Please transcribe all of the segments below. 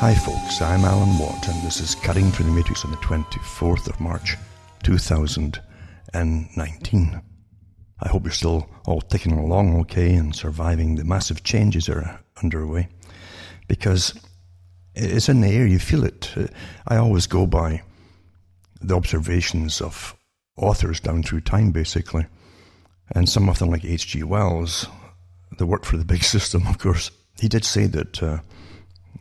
Hi folks, I'm Alan Watt and this is Cutting Through the Matrix on the 24th of March 2019. I hope you're still all ticking along okay and surviving the massive changes that are underway, because it's in the air, you feel it. I always go by the observations of authors down through time, basically, and some of them, like H.G. Wells, the work for the big system, of course. He did say that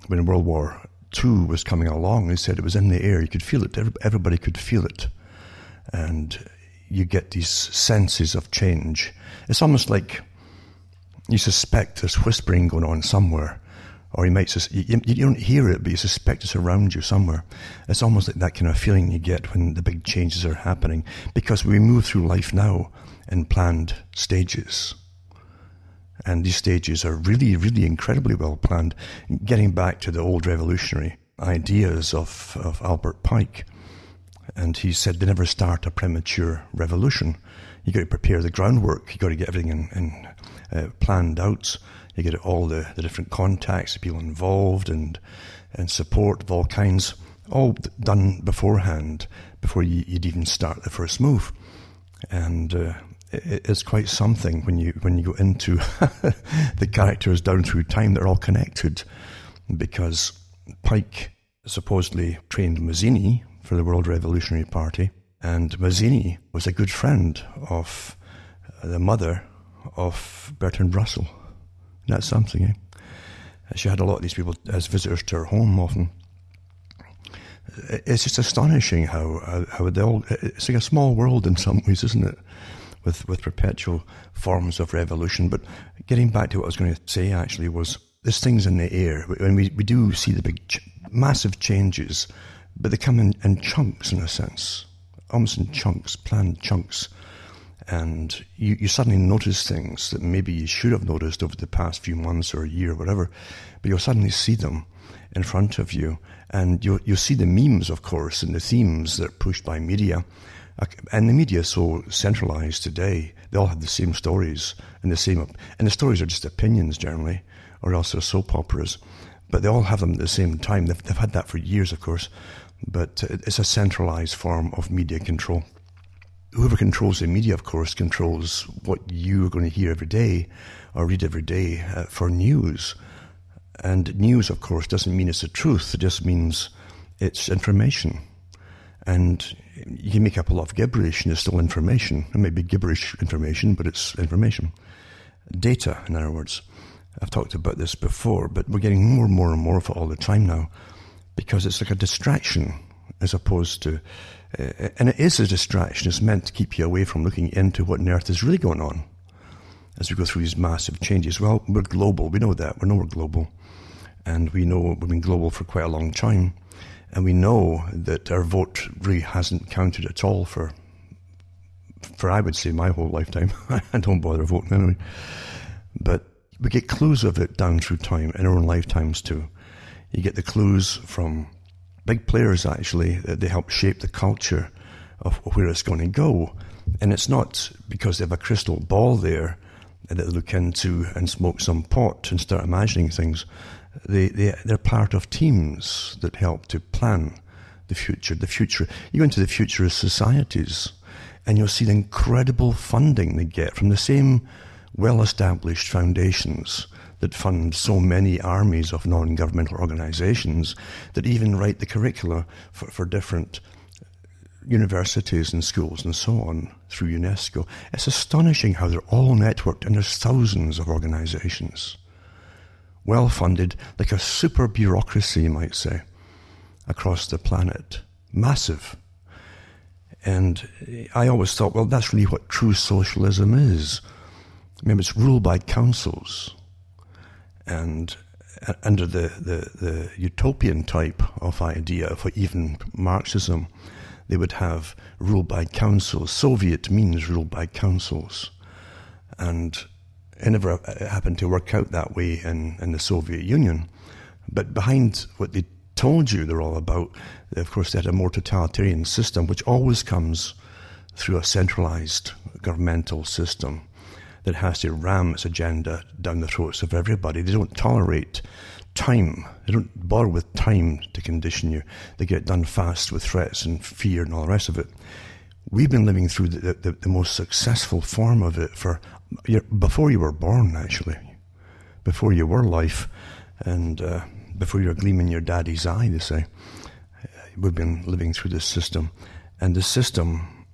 when World War II was coming along, he said it was in the air, you could feel it, everybody could feel it, and you get these senses of change. It's almost like you suspect there's whispering going on somewhere, or you don't hear it, but you suspect it's around you somewhere. It's almost like that kind of feeling you get when the big changes are happening, because we move through life now in planned stages. And these stages are really, really incredibly well planned. Getting back to the old revolutionary ideas of Albert Pike, and he said they never start a premature revolution. You got to prepare the groundwork, you got to get everything planned out, you get all the different contacts, people involved, and support of all kinds, all done beforehand, before you'd even start the first move. And it's quite something when you go into the characters down through time. They're all connected, because Pike supposedly trained Mazzini for the World Revolutionary Party, and Mazzini was a good friend of the mother of Bertrand Russell. And that's something, eh? She had a lot of these people as visitors to her home often. It's just astonishing how they all... It's like a small world in some ways, isn't it? With perpetual forms of revolution. But getting back to what I was going to say, actually, was this thing's in the air. And we do see the big, massive changes, but they come in chunks, in a sense, almost in chunks, planned chunks. And you suddenly notice things that maybe you should have noticed over the past few months or a year or whatever, but you'll suddenly see them in front of you. And you'll see the memes, of course, and the themes that are pushed by media. And the media is so centralized today, they all have the same stories, and the stories are just opinions generally, or else they're soap operas. But they all have them at the same time. They've had that for years, of course, but it's a centralized form of media control. Whoever controls the media, of course, controls what you're going to hear every day or read every day for news. And news, of course, doesn't mean it's the truth. It just means it's information. And you can make up a lot of gibberish, and it's still information. It may be gibberish information, but it's information. Data, in other words. I've talked about this before, but we're getting more and more and more of it all the time now, because it's like a distraction, as opposed to... and it is a distraction. It's meant to keep you away from looking into what on earth is really going on as we go through these massive changes. Well, we're global. We know that. We know we're global. And we know we've been global for quite a long time. And we know that our vote really hasn't counted at all for I would say, my whole lifetime. I don't bother voting anyway. But we get clues of it down through time, in our own lifetimes too. You get the clues from big players, actually, that they help shape the culture of where it's going to go. And it's not because they have a crystal ball there that they look into and smoke some pot and start imagining things. They're part of teams that help to plan the future. You go into the futurist societies and you'll see the incredible funding they get from the same well-established foundations that fund so many armies of non-governmental organizations that even write the curricula for different universities and schools and so on through UNESCO. It's astonishing how they're all networked, and there's thousands of organizations. Well-funded, like a super bureaucracy, you might say, across the planet. Massive. And I always thought, well, that's really what true socialism is. Remember, it's ruled by councils. And under the utopian type of idea for even Marxism, they would have rule by councils. Soviet means rule by councils. And it never happened to work out that way in the Soviet Union. But behind what they told you they're all about, of course, they had a more totalitarian system, which always comes through a centralized governmental system that has to ram its agenda down the throats of everybody. They don't tolerate time. They don't bother with time to condition you. They get done fast with threats and fear and all the rest of it. We've been living through the most successful form of it for before you were born, actually, before you were life, and before you were a gleam in your daddy's eye, they say. We've been living through this system, and this system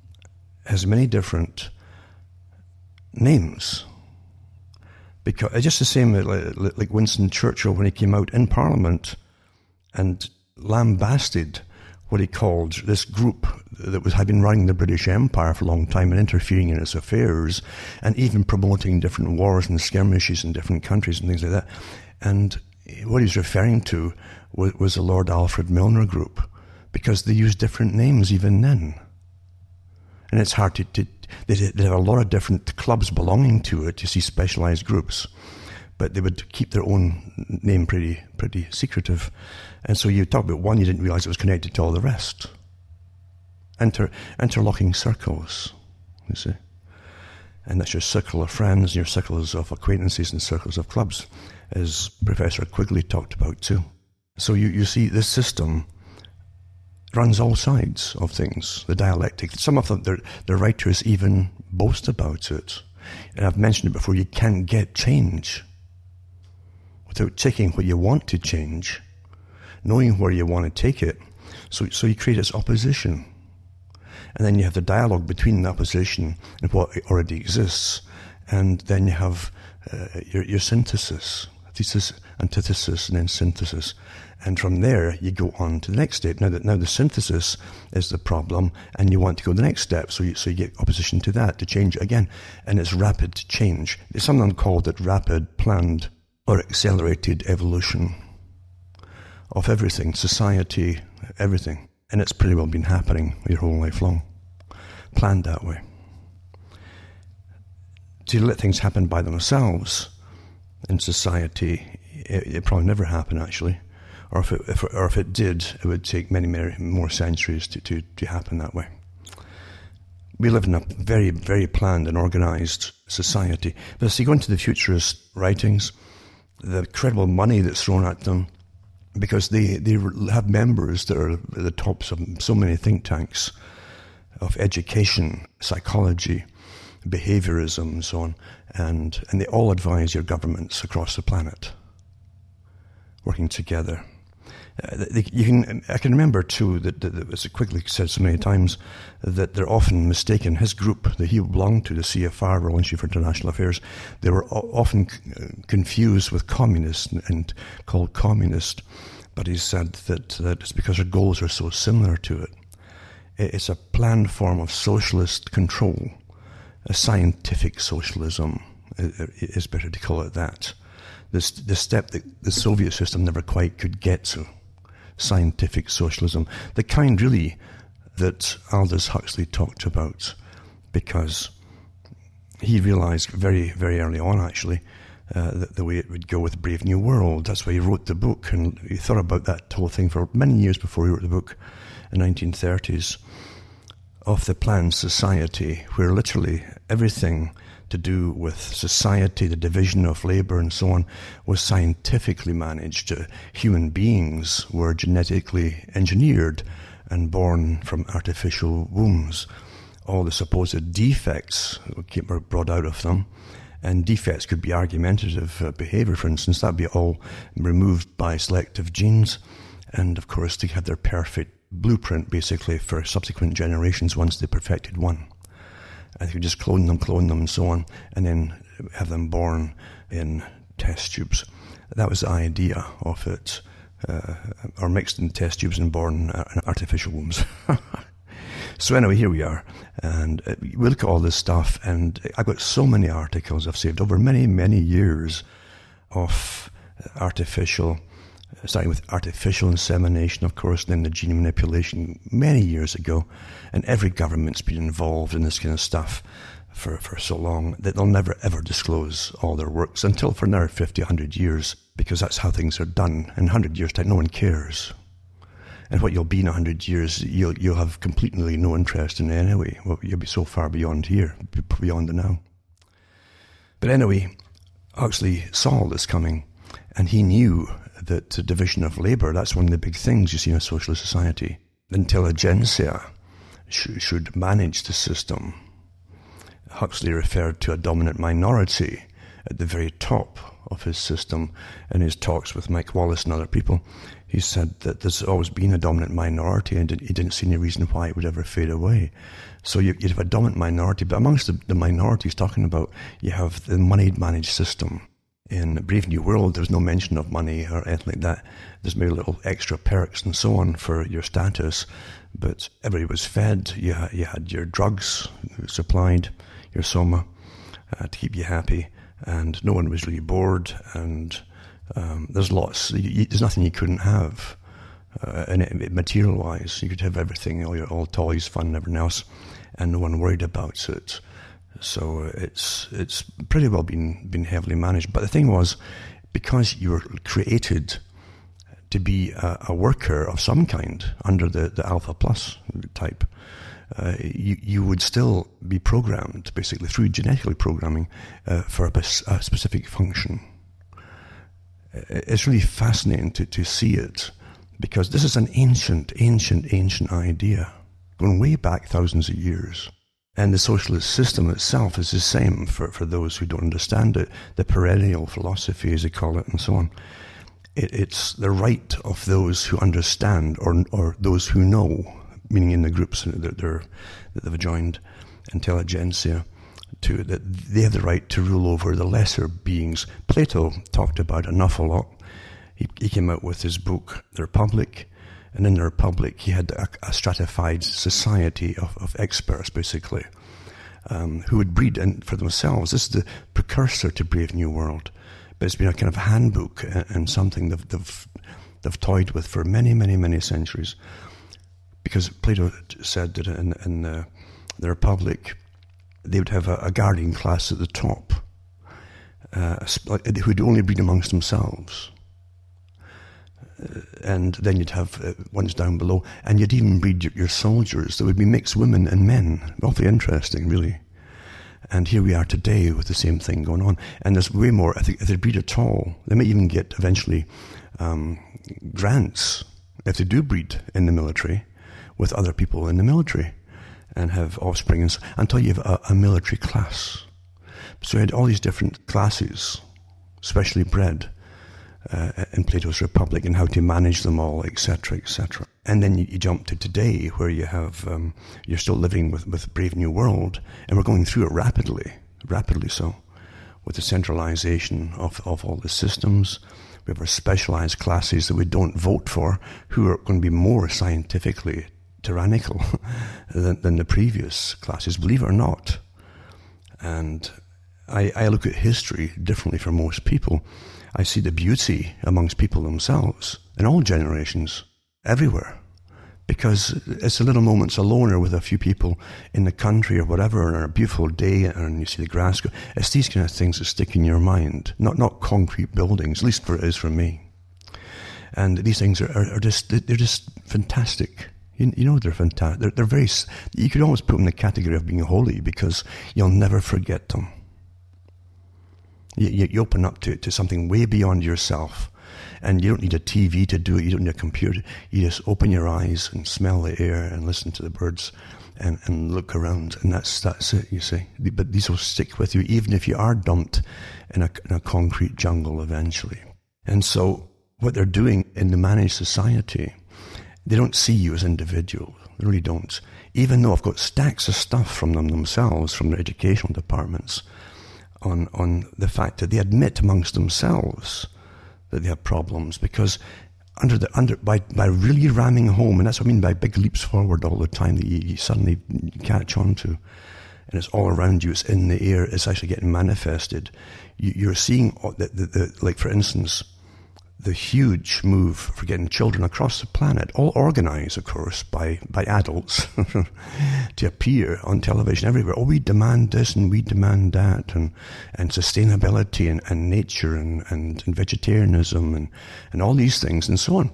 has many different names. Because it's just the same like Winston Churchill when he came out in Parliament and lambasted what he called this group that had been running the British Empire for a long time and interfering in its affairs and even promoting different wars and skirmishes in different countries and things like that. And what he's referring to was the Lord Alfred Milner group, because they used different names even then. And it's hard to they have a lot of different clubs belonging to it. You see specialized groups, but they would keep their own name pretty secretive. And so you talk about one, you didn't realize it was connected to all the rest. Interlocking circles, you see. And that's your circle of friends, your circles of acquaintances and circles of clubs, as Professor Quigley talked about too. So you see this system runs all sides of things, the dialectic. Some of them, the writers even boast about it. And I've mentioned it before, you can't get change without taking what you want to change, knowing where you want to take it. So you create its opposition. And then you have the dialogue between the opposition and what already exists. And then you have your synthesis, thesis, antithesis, and then synthesis. And from there, you go on to the next step. Now the synthesis is the problem, and you want to go to the next step, so you get opposition to that, to change it again. And it's rapid change. Some of them called it rapid, planned, or accelerated evolution of everything, society, everything. And it's pretty well been happening your whole life long, planned that way. To let things happen by themselves in society, it probably never happened, actually. Or if it did, it would take many, many more centuries to happen that way. We live in a very, very planned and organised society. But as you go into the futurist writings, the incredible money that's thrown at them, because they have members that are at the tops of so many think tanks of education, psychology, behaviourism and so on, and they all advise your governments across the planet, working together. I can remember too that as Quigley said so many times, that they're often mistaken. His group that he belonged to, the CFR, Royal Institute for International Affairs, they were often confused with communists and called communist. But he said that it's because their goals are so similar to it. It's a planned form of socialist control, a scientific socialism. It is better to call it that. The step that the Soviet system never quite could get to, scientific socialism, the kind really that Aldous Huxley talked about, because he realised very, very early on actually that the way it would go with Brave New World. That's why he wrote the book, and he thought about that whole thing for many years before he wrote the book in the 1930s, of the planned society where literally everything to do with society, the division of labour and so on, was scientifically managed. Human beings were genetically engineered and born from artificial wombs. All the supposed defects were brought out of them, and defects could be argumentative behaviour, for instance. That'd be all removed by selective genes, and of course they had their perfect blueprint basically for subsequent generations once they perfected one. And you just clone them and so on, and then have them born in test tubes. That was the idea of it, or mixed in test tubes and born in artificial wombs. So anyway, here we are, and we look at all this stuff, and I've got so many articles I've saved over many, many years of artificial, starting with artificial insemination, of course, then the gene manipulation many years ago. And every government's been involved in this kind of stuff for so long that they'll never, ever disclose all their works until for another 50, 100 years, because that's how things are done. In 100 years' time, no one cares. And what you'll be in 100 years, you'll have completely no interest in anyway. Well, you'll be so far beyond here, beyond the now. But anyway, Huxley saw all this coming, and he knew that division of labour, that's one of the big things you see in a socialist society. Intelligentsia should manage the system. Huxley referred to a dominant minority at the very top of his system. In his talks with Mike Wallace and other people, he said that there's always been a dominant minority, and he didn't see any reason why it would ever fade away. So you'd have a dominant minority, but amongst the minorities talking about, you have the money-managed system. In Brave New World, there's no mention of money or anything like that. There's maybe little extra perks and so on for your status, but everybody was fed. You had your drugs supplied, your soma, to keep you happy, and no one was really bored, and there's lots. There's nothing you couldn't have, and material-wise. You could have everything, all toys, fun, and everything else, and no one worried about it. So it's pretty well been heavily managed. But the thing was, because you were created to be a worker of some kind under the Alpha Plus type, you would still be programmed, basically, through genetically programming for a specific function. It's really fascinating to see it, because this is an ancient idea, going way back thousands of years. And the socialist system itself is the same for those who don't understand it. The perennial philosophy, as they call it, and so on. It's the right of those who understand, or those who know, meaning in the groups that they've joined, intelligentsia, that they have the right to rule over the lesser beings. Plato talked about an awful lot. He came out with his book, The Republic. And in the Republic, he had a stratified society of experts, basically, who would breed in for themselves. This is the precursor to Brave New World. But it's been a kind of handbook and something they've toyed with for many, many, many centuries. Because Plato said that in the Republic, they would have a guardian class at the top, who would only breed amongst themselves. And then you'd have ones down below, and you'd even breed your soldiers. There would be mixed women and men. Awfully interesting, really. And here we are today with the same thing going on. And there's way more. I think if they breed at all, they may even get eventually grants if they do breed in the military with other people in the military and have offspring, until you have a military class. So you had all these different classes, specially bred, in Plato's Republic, and how to manage them all, etc., etc. And then you jump to today, where you have you're still living with Brave New World, and we're going through it rapidly so, with the centralization of all the systems. We have our specialized classes that we don't vote for, who are going to be more scientifically tyrannical than the previous classes, believe it or not. And I look at history differently from most people. I see the beauty amongst people themselves, in all generations, everywhere, because it's the little moments alone, or with a few people in the country or whatever, and on a beautiful day, and you see the grass go. It's these kind of things that stick in your mind, not concrete buildings, at least for it is for me. And these things are just fantastic. You know, they're fantastic. They're very. You could always put them in the category of being holy, because you'll never forget them. You open up to something way beyond yourself, and you don't need a TV to do it. You don't need a computer. You just open your eyes and smell the air and listen to the birds and look around, and that's it, you see. But these will stick with you, even if you are dumped in a concrete jungle eventually. And so what they're doing in the managed society, they don't see you as individual. They really don't. Even though I've got stacks of stuff from them themselves, from their educational departments, on the fact that they admit amongst themselves that they have problems, because by really ramming home, and that's what I mean by big leaps forward all the time that you suddenly catch on to, and it's all around you, it's in the air, it's actually getting manifested. You're seeing, like for instance, the huge move for getting children across the planet, all organized, of course, by adults to appear on television everywhere. Oh, we demand this and we demand that, and sustainability and nature and vegetarianism and all these things and so on.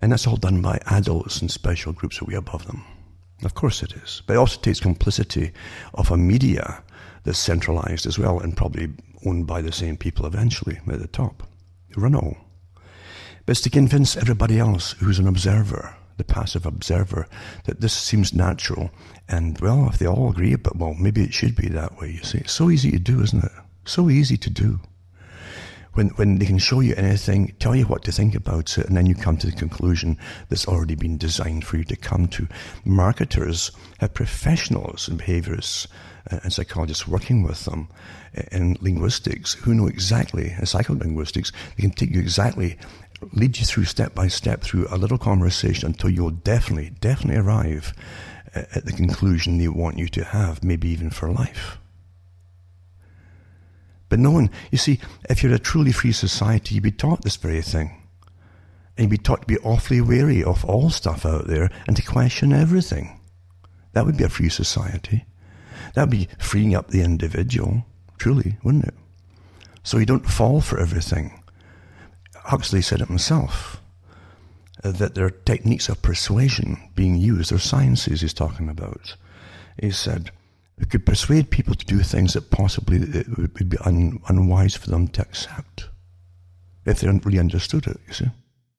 And that's all done by adults and special groups who are way above them. Of course it is. But it also takes complicity of a media that's centralized as well, and probably owned by the same people eventually at the top, who run all. But it's to convince everybody else who's an observer, the passive observer, that this seems natural. And, well, if they all agree, but, well, maybe it should be that way, you see. It's so easy to do, isn't it? So easy to do. When they can show you anything, tell you what to think about it, and then you come to the conclusion that's already been designed for you to come to. Marketers have professionals and behaviorists and psychologists working with them in linguistics who know exactly, in psycholinguistics, they can take you exactly, lead you through step by step through a little conversation until you'll definitely arrive at the conclusion they want you to have, maybe even for life. But no one, you see, if you're a truly free society, you'd be taught this very thing. And you'd be taught to be awfully wary of all stuff out there and to question everything. That would be a free society. That would be freeing up the individual, truly, wouldn't it? So you don't fall for everything. Huxley said it himself, that there are techniques of persuasion being used, there are sciences he's talking about. He said, it could persuade people to do things that possibly it would be unwise for them to accept if they hadn't really understood it, you see.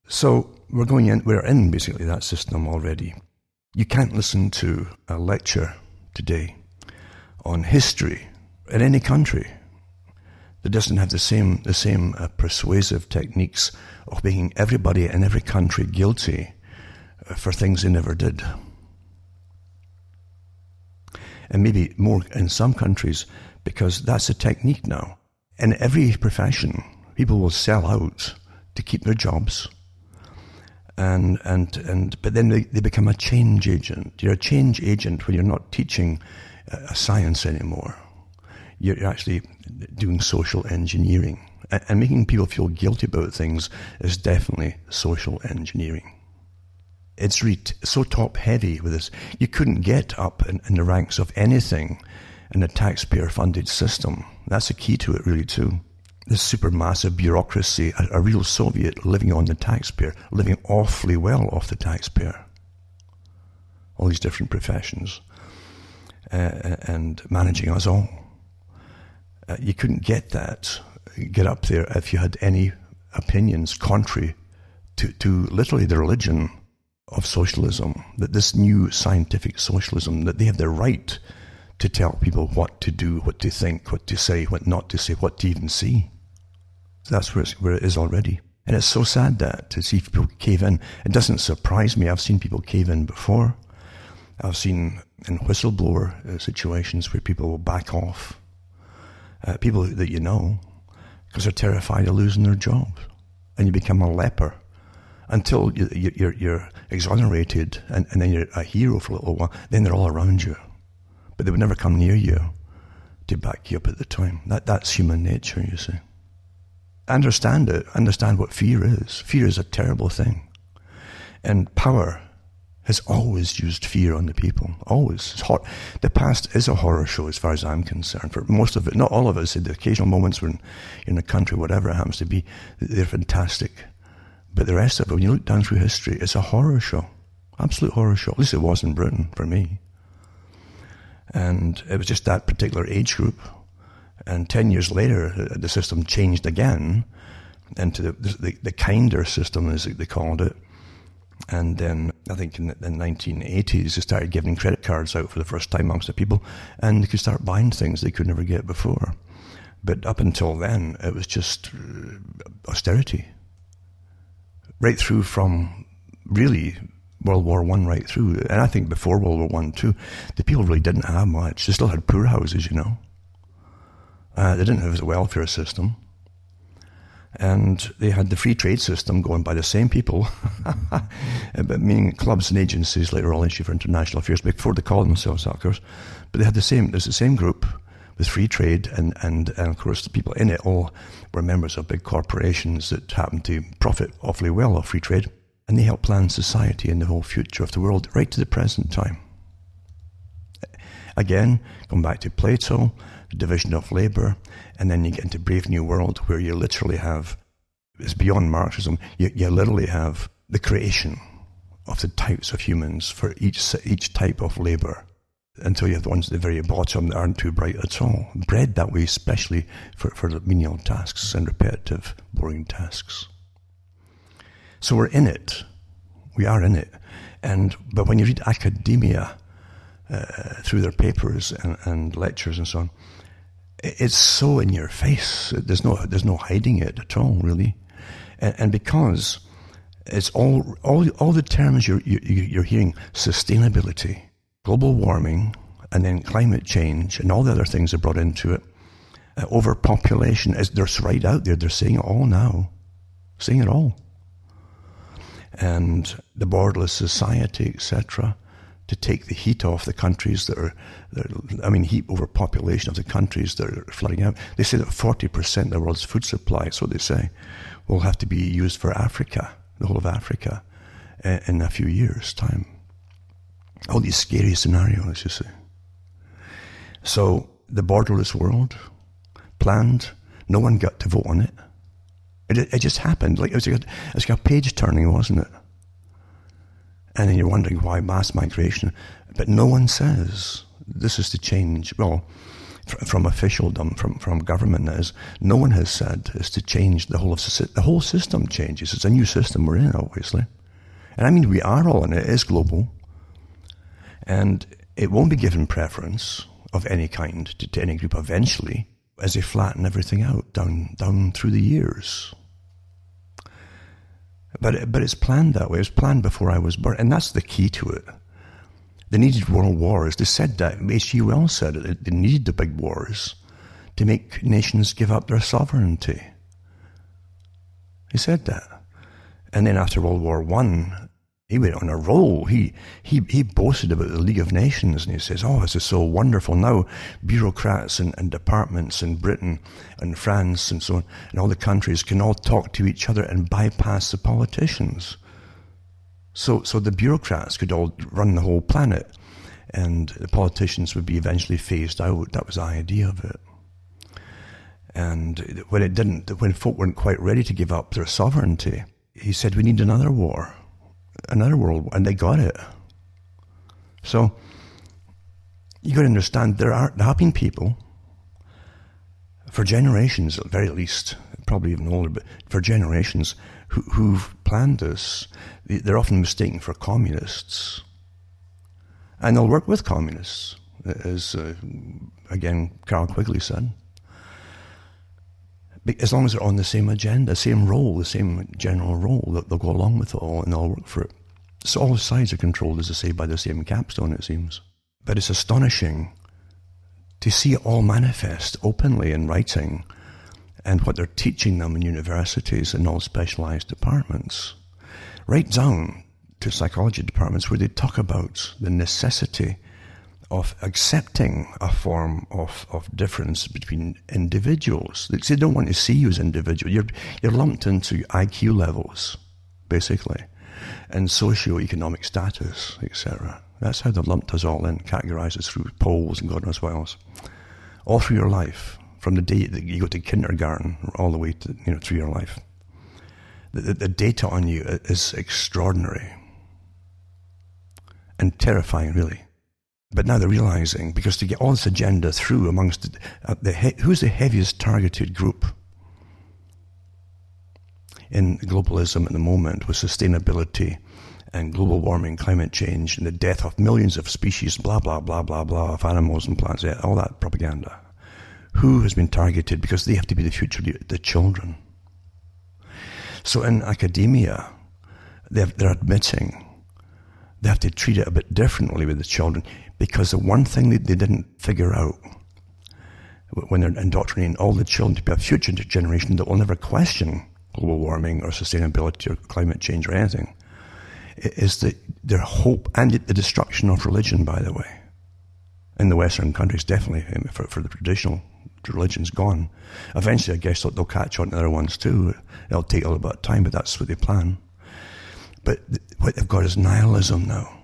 So we're in basically that system already. You can't listen to a lecture today on history in any country that doesn't have the same persuasive techniques of making everybody in every country guilty for things they never did. And maybe more in some countries, because that's a technique now. In every profession, people will sell out to keep their jobs. But then they become a change agent. You're a change agent when you're not teaching a science anymore. You're actually doing social engineering. And making people feel guilty about things is definitely social engineering. It's really so top-heavy with this. You couldn't get up in the ranks of anything in a taxpayer-funded system. That's the key to it, really, too. This supermassive bureaucracy, a real Soviet living on the taxpayer, living awfully well off the taxpayer. All these different professions and managing us all. You couldn't get up there if you had any opinions contrary to literally the religion of socialism, that this new scientific socialism, that they have the right to tell people what to do, what to think, what to say, what not to say, what to even see. That's where it is already. And it's so sad that to see people cave in. It doesn't surprise me. I've seen people cave in before. I've seen in whistleblower situations where people will back off, people that you know, because they're terrified of losing their jobs. And you become a leper. Until you're exonerated and then you're a hero for a little while, then they're all around you. But they would never come near you to back you up at the time. That's human nature, you see. Understand it. Understand what fear is. Fear is a terrible thing. And power has always used fear on the people. Always. The past is a horror show as far as I'm concerned. For most of it, not all of it, the occasional moments when you're in a country, whatever it happens to be, they're fantastic. But the rest of it, when you look down through history, it's a horror show. Absolute horror show. At least it was in Britain, for me. And it was just that particular age group. And 10 years later, the system changed again into the kinder system, as they called it. And then, I think in the 1980s, they started giving credit cards out for the first time amongst the people. And they could start buying things they could never get before. But up until then, it was just austerity. Right through from, really, World War I right through, and I think before World War I too, the people really didn't have much. They still had poor houses, you know. They didn't have the welfare system. And they had the free trade system going by the same people, but meaning clubs and agencies, like Royal Institute for International Affairs, before they called themselves that, of course. But they had the same group with free trade, and of course the people in it all were members of big corporations that happened to profit awfully well off free trade, and they helped plan society and the whole future of the world right to the present time. Again, going back to Plato, the division of labor, and then you get into Brave New World, where you literally have, it's beyond Marxism, you literally have the creation of the types of humans for each type of labor, until you have the ones at the very bottom that aren't too bright at all. Bred that way, especially for menial tasks and repetitive, boring tasks. So we're in it. We are in it. But when you read academia through their papers and lectures and so on, it's so in your face. There's no hiding it at all, really. And because it's all the terms you're hearing, sustainability, global warming, and then climate change, and all the other things are brought into it. Overpopulation, they're right out there. They're saying it all now. Saying it all. And the borderless society, etc., to take the heat off the countries heat overpopulation of the countries that are flooding out. They say that 40% of the world's food supply, so they say, will have to be used for Africa, the whole of Africa, in a few years' time. All these scary scenarios, you see. So the borderless world, planned, no one got to vote on it. It just happened. It was like a page turning, wasn't it? And then you're wondering why mass migration. But no one says this is to change. Well, from officialdom, from government, that is, no one has said it's to change the whole of the whole system changes. It's a new system we're in, obviously. And I mean, we are all in it. It is global. And it won't be given preference of any kind to any group eventually, as they flatten everything out down through the years. But it's planned that way. It was planned before I was born, and that's the key to it. They needed world wars. They said that. H.G. Wells said it. They needed the big wars to make nations give up their sovereignty. He said that. And then after World War I, he went on a roll. He boasted about the League of Nations, and he says, oh, this is so wonderful. Now bureaucrats and departments in Britain and France and so on, and all the countries can all talk to each other and bypass the politicians. So the bureaucrats could all run the whole planet, and the politicians would be eventually phased out. That was the idea of it. And when folk weren't quite ready to give up their sovereignty, he said, we need another war. Another world, and they got it. So you got to understand there have been people for generations, at the very least, probably even older, but for generations who've planned this. They're often mistaken for communists, and they'll work with communists, as again Carl Quigley said, as long as they're on the same agenda, same role, the same general role, they'll go along with it all and they'll work for it. So all sides are controlled, as I say, by the same capstone, it seems. But it's astonishing to see it all manifest openly in writing and what they're teaching them in universities and all specialized departments. Right down to psychology departments where they talk about the necessity of accepting a form of difference between individuals. They don't want to see you as individual. You're lumped into IQ levels, basically, and socioeconomic status, etc. That's how they've lumped us all in, categorized us through polls and God knows what else. All through your life, from the day that you go to kindergarten all the way to, through your life. The data on you is extraordinary and terrifying, really. But now they're realizing, because to get all this agenda through amongst who's the heaviest targeted group in globalism at the moment with sustainability and global warming, climate change, and the death of millions of species, blah, blah, blah, blah, blah, of animals and plants, all that propaganda. Who has been targeted? Because they have to be the future, the children. So in academia, they're admitting they have to treat it a bit differently with the children, because the one thing that they didn't figure out when they're indoctrinating all the children to be a future generation that will never question global warming or sustainability or climate change or anything, is that their hope and the destruction of religion, by the way, in the Western countries, definitely for the traditional religion's gone. Eventually, I guess they'll catch on to other ones too. It'll take a little bit of time, but that's what they plan. But what they've got is nihilism now.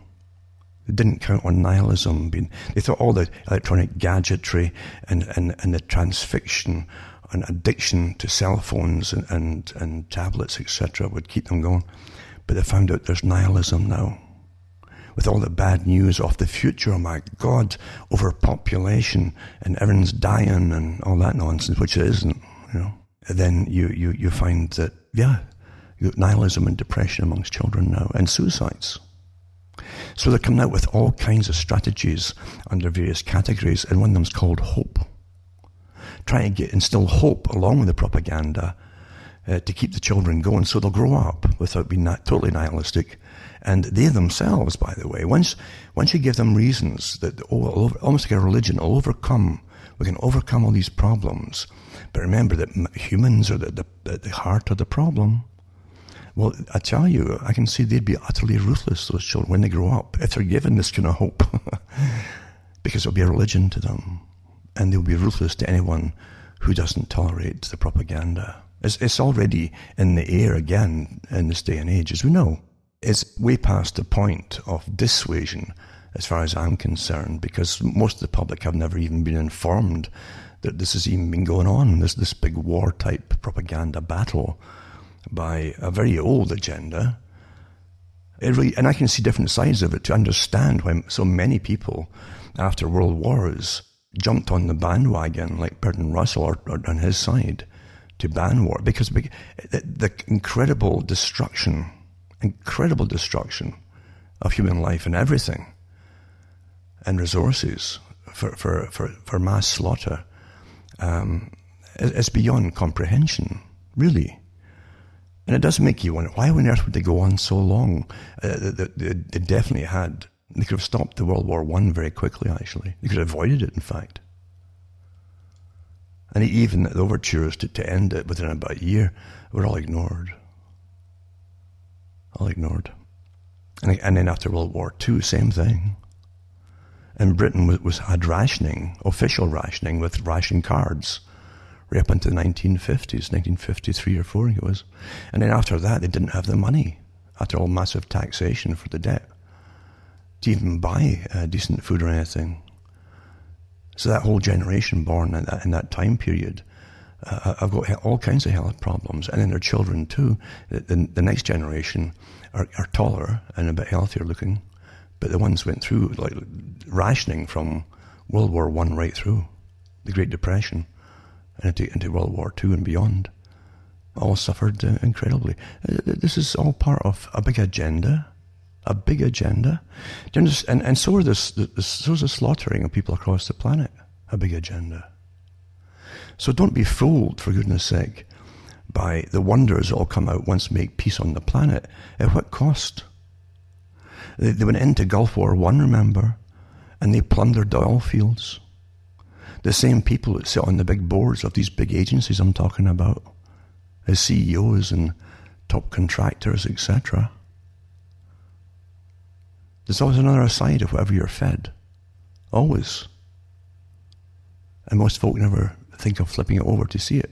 They didn't count on nihilism. They thought all the electronic gadgetry and the transfixion and addiction to cell phones and tablets, etc., would keep them going. But they found out there's nihilism now. With all the bad news of the future, oh my God, overpopulation and everyone's dying and all that nonsense, which it isn't, Then you find that, yeah, You have nihilism and depression amongst children now, and suicides. So they're coming out with all kinds of strategies under various categories, and one of them's called hope. Trying to instill hope along with the propaganda to keep the children going so they'll grow up without being totally nihilistic. And they themselves, by the way, once you give them reasons that, oh, almost like a religion, we can overcome all these problems. But remember that humans are the heart of the problem. Well, I tell you, I can see they'd be utterly ruthless, those children, when they grow up, if they're given this kind of hope, because it'll be a religion to them. And they'll be ruthless to anyone who doesn't tolerate the propaganda. It's already in the air again in this day and age, as we know. It's way past the point of dissuasion, as far as I'm concerned, because most of the public have never even been informed that this has even been going on, this big war-type propaganda battle by a very old agenda. And I can see different sides of it to understand why so many people, after world wars, jumped on the bandwagon, like Bertrand Russell or on his side, to ban war, because the incredible destruction of human life and everything, and resources for mass slaughter, is beyond comprehension, really. And it does make you wonder, why on earth would they go on so long? They definitely had. They could have stopped the World War I very quickly, actually. They could have avoided it, in fact. And even the overtures to end it within about a year were all ignored. And then after World War II, same thing. And Britain had rationing, official rationing, with ration cards, right up into the 1950s, 1953 or 4 it was. And then after that, they didn't have the money, after all massive taxation for the debt, to even buy decent food or anything. So that whole generation born in that time period have got all kinds of health problems. And then their children too, the next generation are taller and a bit healthier looking, but the ones went through like rationing from World War I right through, the Great Depression, and into World War II and beyond, all suffered incredibly. This is all part of a big agenda. A big agenda, and so is the slaughtering of people across the planet. A big agenda. So don't be fooled, for goodness' sake, by the wonders that will come out once we make peace on the planet. At what cost? They went into Gulf War I, remember, and they plundered the oil fields. The same people that sit on the big boards of these big agencies I'm talking about, as CEOs and top contractors, etc. There's always another side of whatever you're fed. Always. And most folk never think of flipping it over to see it.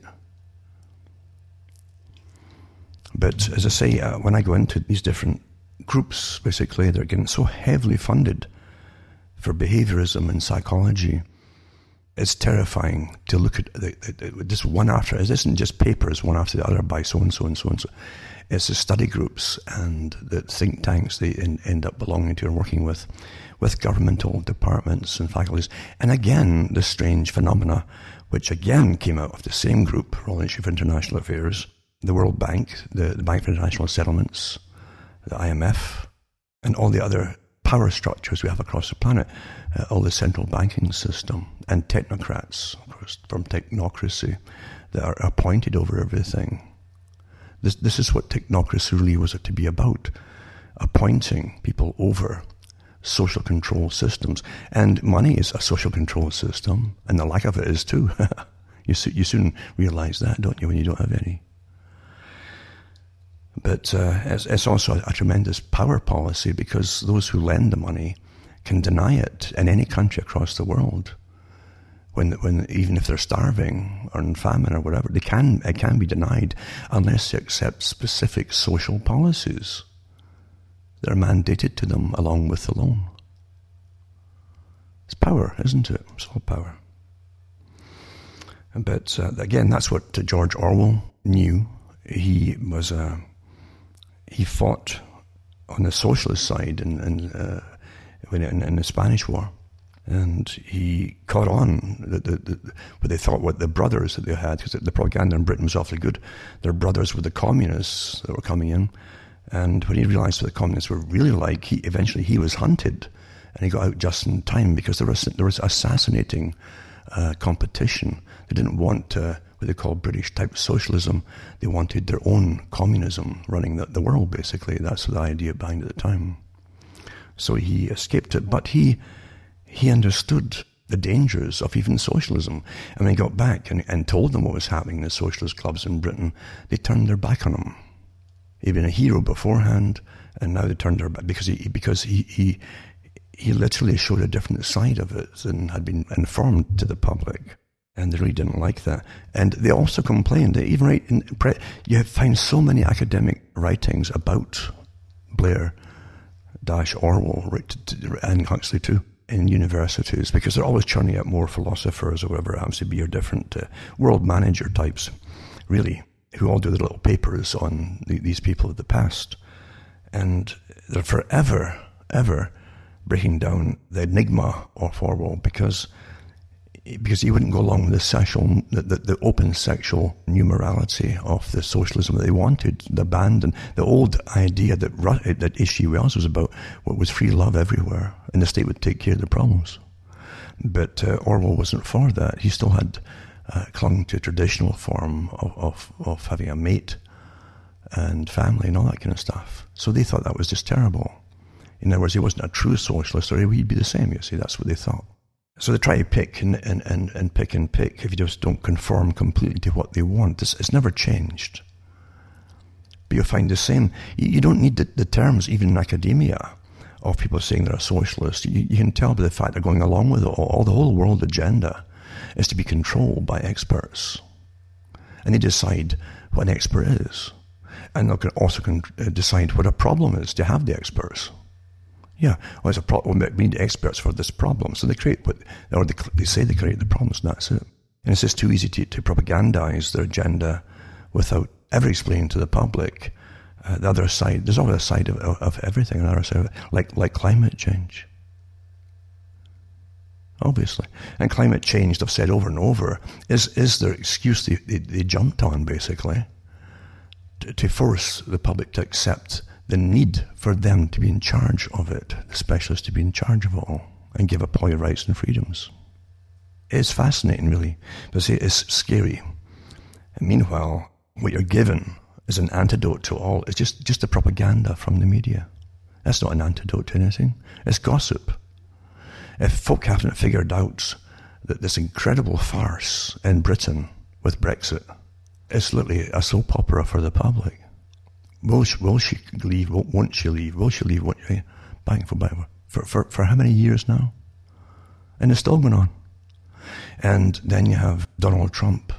But as I say, when I go into these different groups, basically, they're getting so heavily funded for behaviorism and psychology. It's terrifying to look at this one after. It isn't just papers, one after the other, by so-and-so and so-and-so. It's the study groups and the think tanks they end up belonging to and working with governmental departments and faculties. And again, this strange phenomena, which again came out of the same group, Royal Institute for International Affairs, the World Bank, the Bank for International Settlements, the IMF, and all the other power structures we have across the planet, all the central banking system, and technocrats, of course, from technocracy, that are appointed over everything. This is what technocracy really was to be about, appointing people over social control systems. And money is a social control system, and the lack of it is too. You soon realize that, don't you, when you don't have any. But it's also a tremendous power policy, because those who lend the money can deny it in any country across the world. When even if they're starving or in famine or whatever, it can be denied unless they accept specific social policies that are mandated to them along with the loan. It's power, isn't it? It's all power. But again, that's what George Orwell knew. He fought on the socialist side in the Spanish War. And he caught on what they thought were the brothers that they had, because the propaganda in Britain was awfully good. Their brothers were the communists that were coming in. And when he realized what the communists were really like, eventually he was hunted. And he got out just in time, because there was assassinating competition. They didn't want what they call British-type socialism. They wanted their own communism running the world, basically. That's the idea behind it at the time. So he escaped it, but he understood the dangers of even socialism. And when he got back and told them what was happening in the socialist clubs in Britain, they turned their back on him. He'd been a hero beforehand, and now they turned their back, because he literally showed a different side of it than had been informed to the public. And they really didn't like that. And they also complained that you find so many academic writings about Blair, Orwell, and Huxley too, in universities, because they're always churning out more philosophers or whatever it happens to be, or different world manager types, really, who all do their little papers on these people of the past. And they're forever, ever breaking down the enigma of Orwell, because he wouldn't go along with the open sexual new morality of the socialism that they wanted, the band, and the old idea that H.G. Wells was about, what was free love everywhere, and the state would take care of the problems. But Orwell wasn't for that. He still had clung to a traditional form of having a mate and family and all that kind of stuff. So they thought that was just terrible. In other words, he wasn't a true socialist, or he'd be the same, you see. That's what they thought. So they try to pick and pick and pick. If you just don't conform completely to what they want, it's never changed. But you'll find the same. You don't need the terms, even in academia, of people saying they're a socialist. You can tell by the fact they're going along with it all. The whole world agenda is to be controlled by experts. And they decide what an expert is. And they can also decide what a problem is to have the experts. Yeah, well, it's a problem. We need experts for this problem. So they create the problems, and that's it. And it's just too easy to propagandize their agenda without ever explaining to the public the other side. There's always a side of everything, another side of it, like climate change. Obviously. And climate change, they've said over and over, is their excuse they jumped on, basically, to force the public to accept the need for them to be in charge of it, the specialists to be in charge of it all, and give up all your rights and freedoms. It's fascinating, really, but it's scary. And meanwhile, what you're given is an antidote to all. It's just the propaganda from the media. That's not an antidote to anything. It's gossip. If folk haven't figured out that this incredible farce in Britain with Brexit is literally a soap opera for the public. Will she leave? Won't she leave? Will she leave? Won't she? Back for how many years now? And it's still going on. And then you have Donald Trump.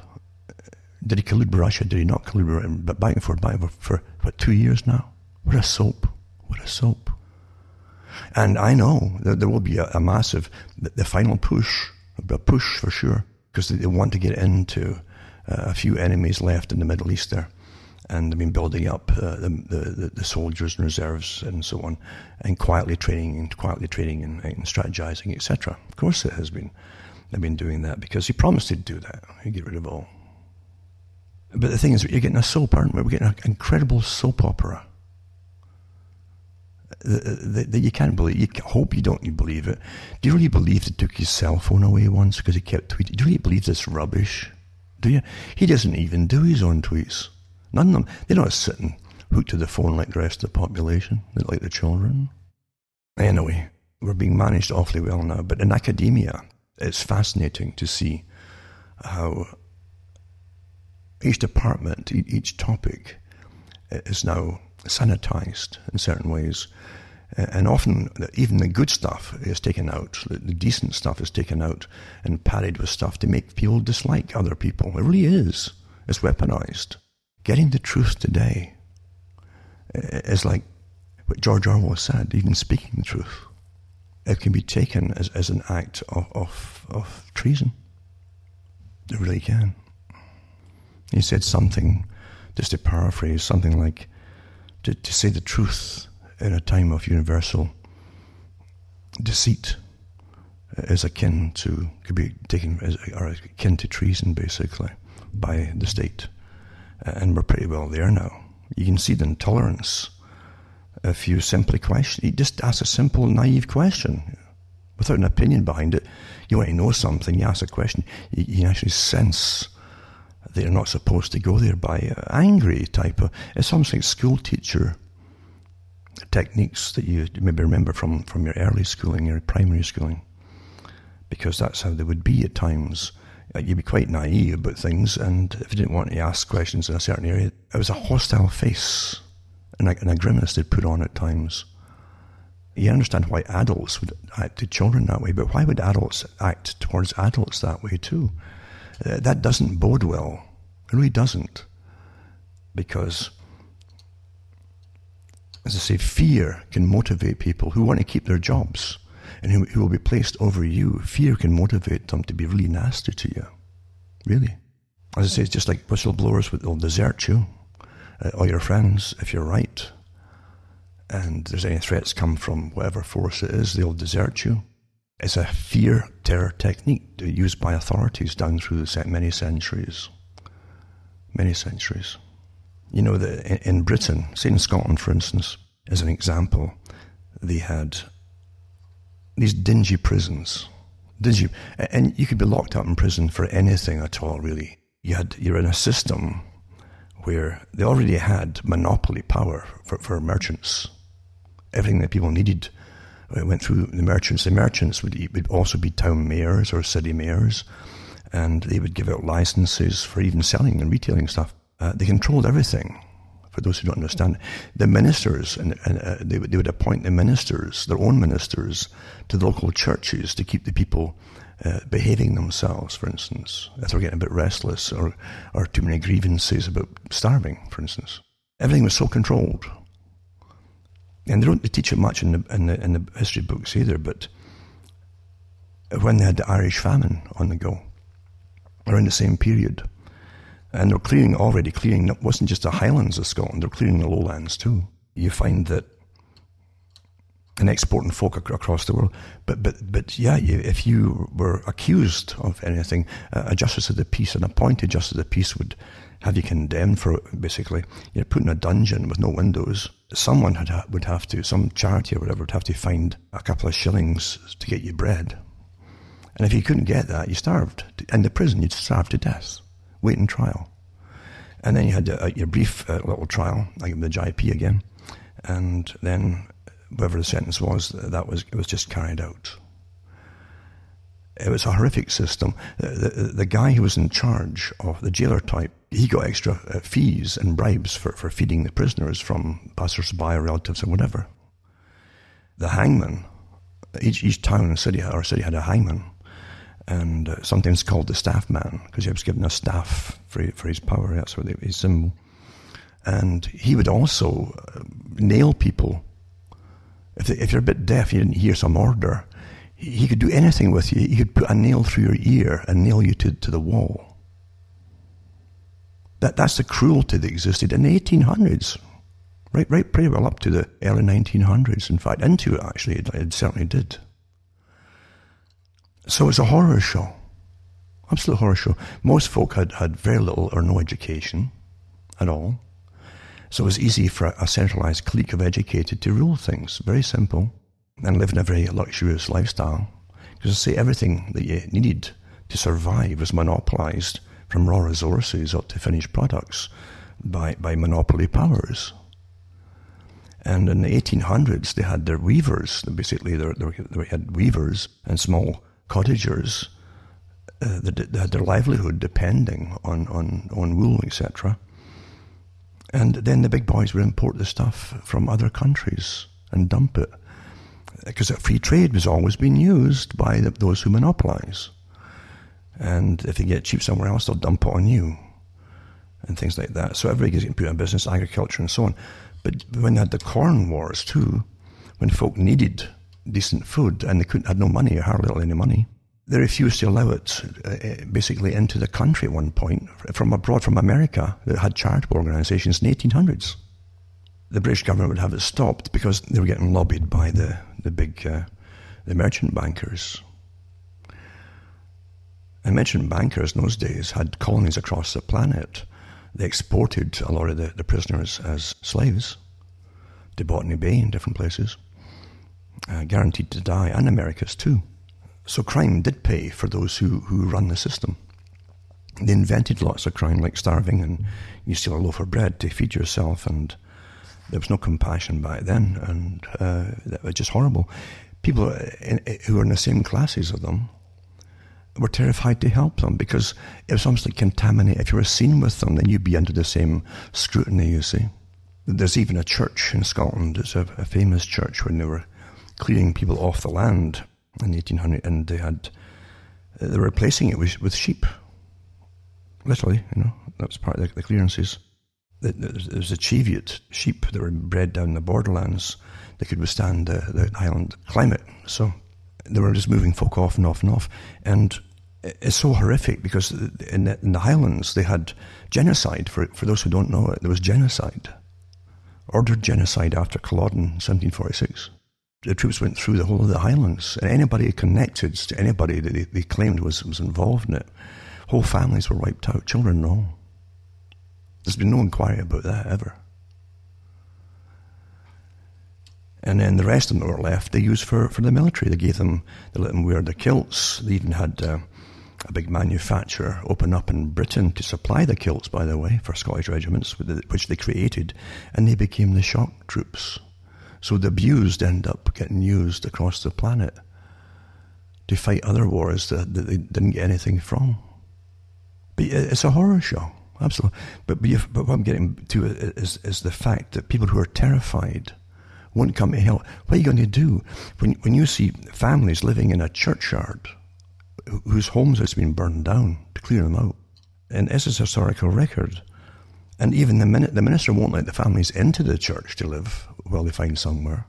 Did he collude with Russia? Did he not collude with Russia? But back and forth for what, 2 years now? What a soap. What a soap. And I know that there will be a massive, the final push, a push for sure, because they want to get into a few enemies left in the Middle East there. And they've been building up the soldiers and reserves and so on, and quietly training and strategizing, etc. Of course, it has been. They've been doing that because he promised he'd do that. He'd get rid of all. But the thing is, you're getting a soap, aren't we? We're getting an incredible soap opera that you can't believe. You hope you believe it. Do you really believe they took his cell phone away once because he kept tweeting? Do you really believe this rubbish? Do you? He doesn't even do his own tweets. None of them. They're not sitting hooked to the phone like the rest of the population, like the children. Anyway, we're being managed awfully well now. But in academia, it's fascinating to see how each department, each topic is now sanitized in certain ways. And often, even the good stuff is taken out. The decent stuff is taken out and parried with stuff to make people dislike other people. It really is. It's weaponized. Getting the truth today is like what George Orwell said, even speaking the truth. It can be taken as an act of treason. It really can. He said something, just to paraphrase, something like, to say the truth in a time of universal deceit is akin to, could be taken as, or akin to treason, basically, by the state. And we're pretty well there now. You can see the intolerance if you simply question, you just ask a simple, naive question without an opinion behind it. You want to know something, you ask a question, you actually sense they're not supposed to go there by angry type of, it's almost like school teacher techniques that you maybe remember from your early schooling, your primary schooling, because that's how they would be at times. You'd be quite naive about things, and if you didn't want to ask questions in a certain area, it was a hostile face and a grimace they'd put on at times. You understand why adults would act to children that way, but why would adults act towards adults that way too? That doesn't bode well. It really doesn't. Because, as I say, fear can motivate people who want to keep their jobs and who will be placed over you. Fear can motivate them to be really nasty to you. Really. As I say, it's just like whistleblowers, they'll desert you, or your friends, if you're right. And if there's any threats come from whatever force it is, they'll desert you. It's a fear terror technique used by authorities down through many centuries. Many centuries. You know, that in Britain, say in Scotland, for instance, as an example, they had these dingy prisons. Dingy, and you could be locked up in prison for anything at all, really. You're in a system where they already had monopoly power for merchants. Everything that people needed went through the merchants. The merchants would also be town mayors or city mayors, and they would give out licenses for even selling and retailing stuff. They controlled everything, for those who don't understand. The ministers, and they would appoint the ministers, their own ministers, to the local churches to keep the people behaving themselves, for instance, if they're getting a bit restless or too many grievances about starving, for instance. Everything was so controlled. And they don't teach it much in the history books either, but when they had the Irish famine on the go, around the same period, and they're clearing, it wasn't just the highlands of Scotland, they're clearing the lowlands too. You find that and exporting folk across the world. But if you were accused of anything, a justice of the peace, an appointed justice of the peace would have you condemned for, basically, you're put in a dungeon with no windows. Someone would have to, some charity or whatever, would have to find a couple of shillings to get you bread. And if you couldn't get that, you starved. In the prison, you'd starve to death, waiting trial. And then you had your brief little trial, like with the GIP again, and then whatever the sentence was, it was just carried out. It was a horrific system. The guy who was in charge of the jailer type, he got extra fees and bribes for feeding the prisoners from passers-by, relatives, and whatever. The hangman, each town and city had a hangman, and sometimes called the staff man, because he was given a staff for his power, that's what his symbol. And he would also nail people. If you're a bit deaf, you didn't hear some order, he could do anything with you. He could put a nail through your ear and nail you to the wall. That's the cruelty that existed in the 1800s, right pretty well up to the early 1900s, in fact, into it, actually, it certainly did. So it's a horror show, absolute horror show. Most folk had very little or no education at all. So it was easy for a centralised clique of educated to rule things, very simple, and living a very luxurious lifestyle. Because, I say, everything that you needed to survive was monopolised, from raw resources up to finished products, by monopoly powers. And in the 1800s, they had their weavers. Basically, they had weavers and small cottagers that had their livelihood depending on wool, etc. And then the big boys would import the stuff from other countries and dump it, because free trade was always being used by those who monopolize. And if they get cheap somewhere else, they'll dump it on you, and things like that. So everybody gets put in business, agriculture, and so on. But when they had the corn wars too, when folk needed decent food and they had no money, or hardly any money, they refused to allow it, basically, into the country at one point, from abroad, from America, that had charitable organisations in the 1800s. The British government would have it stopped because they were getting lobbied by the big, the merchant bankers, I mentioned bankers in those days had colonies across the planet. They exported a lot of the prisoners as slaves to Botany Bay and different places, guaranteed to die, and America's too. So crime did pay for those who run the system. They invented lots of crime, like starving, and you steal a loaf of bread to feed yourself, and there was no compassion back then, and that was just horrible. People who were in the same classes of them were terrified to help them, because it was obviously contaminated. If you were seen with them, then you'd be under the same scrutiny, you see. There's even a church in Scotland, it's a famous church, when they were clearing people off the land in 1800, and they were replacing it with sheep. Literally, you know, that was part of the clearances. There was a Cheviot sheep that were bred down the borderlands. They could withstand the island climate. So they were just moving folk off and off and off. And it's so horrific, because in the Highlands they had genocide. For those who don't know it, there was genocide. Ordered genocide after Culloden in 1746. The troops went through the whole of the Highlands, and anybody connected to anybody that they claimed was involved in it. Whole families were wiped out, children and all. There's been no inquiry about that ever. And then the rest of them that were left, they used for the military. They gave them, they let them wear the kilts. They even had a big manufacturer open up in Britain to supply the kilts, by the way, for Scottish regiments, which they created, and they became the shock troops. So the abused end up getting used across the planet to fight other wars that they didn't get anything from. But it's a horror show, absolutely. But what I'm getting to is the fact that people who are terrified won't come to help. What are you going to do when you see families living in a churchyard whose homes has been burned down to clear them out? And this is a historical record. And even the minister won't let the families into the church to live while they find somewhere.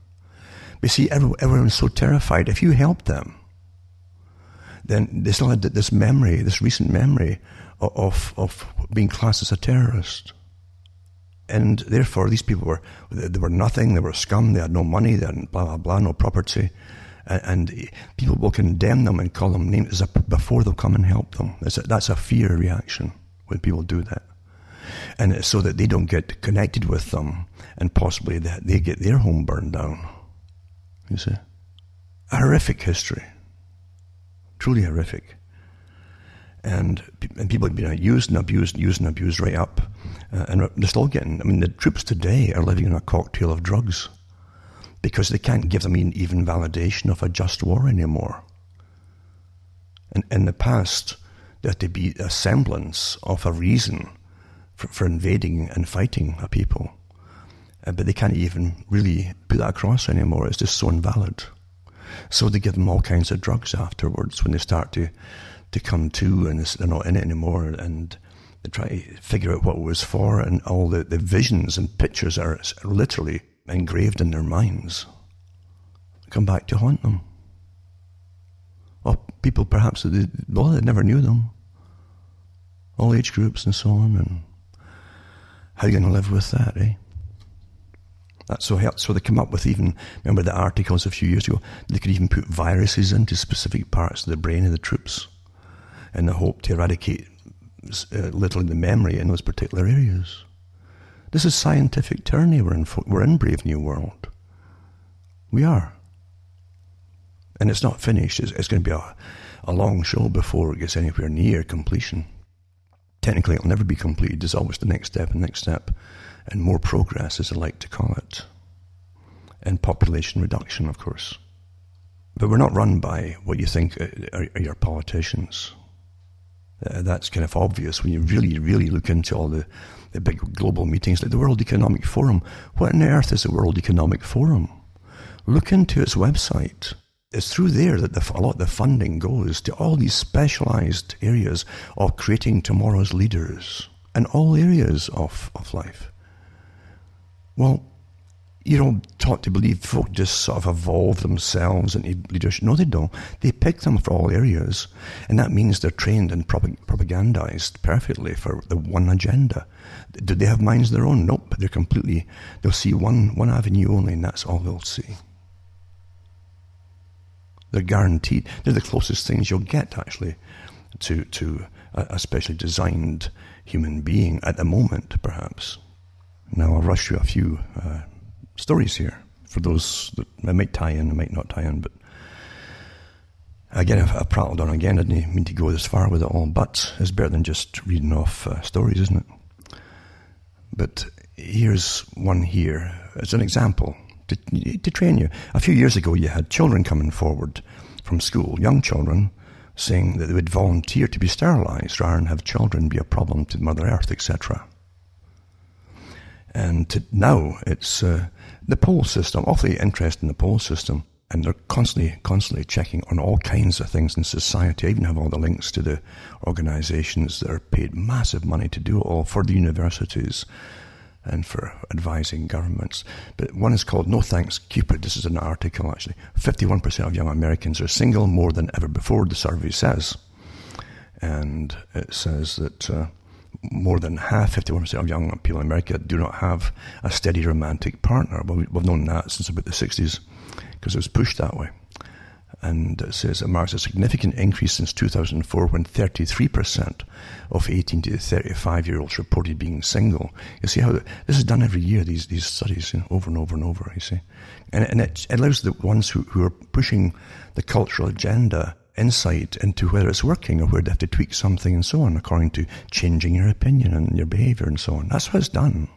But you see, everyone's so terrified. If you help them, then they still had this memory, this recent memory of being classed as a terrorist. And therefore, these people were nothing, they were scum, they had no money, they had blah, blah, blah, no property. And people will condemn them and call them names before they'll come and help them. That's a fear reaction when people do that. And it's so that they don't get connected with them, and possibly that they get their home burned down. You see? A horrific history. Truly horrific. And people have been used and abused right up. And they're still getting... I mean, the troops today are living in a cocktail of drugs, because they can't give them even validation of a just war anymore. And in the past, there had to be a semblance of a reason for invading and fighting a people. But they can't even really put that across anymore. It's just so invalid. So they give them all kinds of drugs afterwards when they start to come to, and they're not in it anymore, and they try to figure out what it was for, and all the visions and pictures are literally engraved in their minds. They come back to haunt them. Or people perhaps that never knew them. All age groups and so on, and how are you going to live with that, eh? So they come up with even, remember the articles a few years ago, they could even put viruses into specific parts of the brain of the troops in the hope to eradicate literally the memory in those particular areas. This is scientific tyranny we're in Brave New World. We are. And it's not finished. It's going to be a long show before it gets anywhere near completion. Technically, it'll never be completed. There's always the next step. And more progress, as I like to call it. And population reduction, of course. But we're not run by what you think are your politicians. That's kind of obvious when you really, really look into all the big global meetings, like the World Economic Forum. What on earth is the World Economic Forum? Look into its website. It's through there that a lot of the funding goes to all these specialized areas of creating tomorrow's leaders in all areas of life. Well, you don't taught to believe folk just sort of evolve themselves into leadership. No, they don't. They pick them for all areas, and that means they're trained and propagandized perfectly for the one agenda. Do they have minds of their own? Nope. They're completely... They'll see one avenue only, and that's all they'll see. They're guaranteed. They're the closest things you'll get, actually, to a specially designed human being at the moment, perhaps. Now I'll rush through a few stories here for those that might tie in, might not tie in, but again, I prattled on again. I didn't mean to go this far with it all, but it's better than just reading off stories, isn't it? But here's one here as an example to train you. A few years ago, you had children coming forward from school, young children, saying that they would volunteer to be sterilised rather than have children be a problem to Mother Earth, etc. And now it's the poll system, awfully interesting, the poll system. And they're constantly checking on all kinds of things in society. I even have all the links to the organisations that are paid massive money to do it all for the universities and for advising governments. But one is called No Thanks Cupid. This is an article, actually. 51% of young Americans are single, more than ever before, the survey says. And it says that more than half, 51% of young people in America, do not have a steady romantic partner. Well, we've known that since about the 60s. Because it was pushed that way. And it says it marks a significant increase since 2004 when 33% of 18 to 35-year-olds reported being single. You see how this is done every year, these studies, you know, over and over and over, you see. And it allows the ones who are pushing the cultural agenda insight into whether it's working or where they have to tweak something and so on, according to changing your opinion and your behaviour and so on. That's what it's done.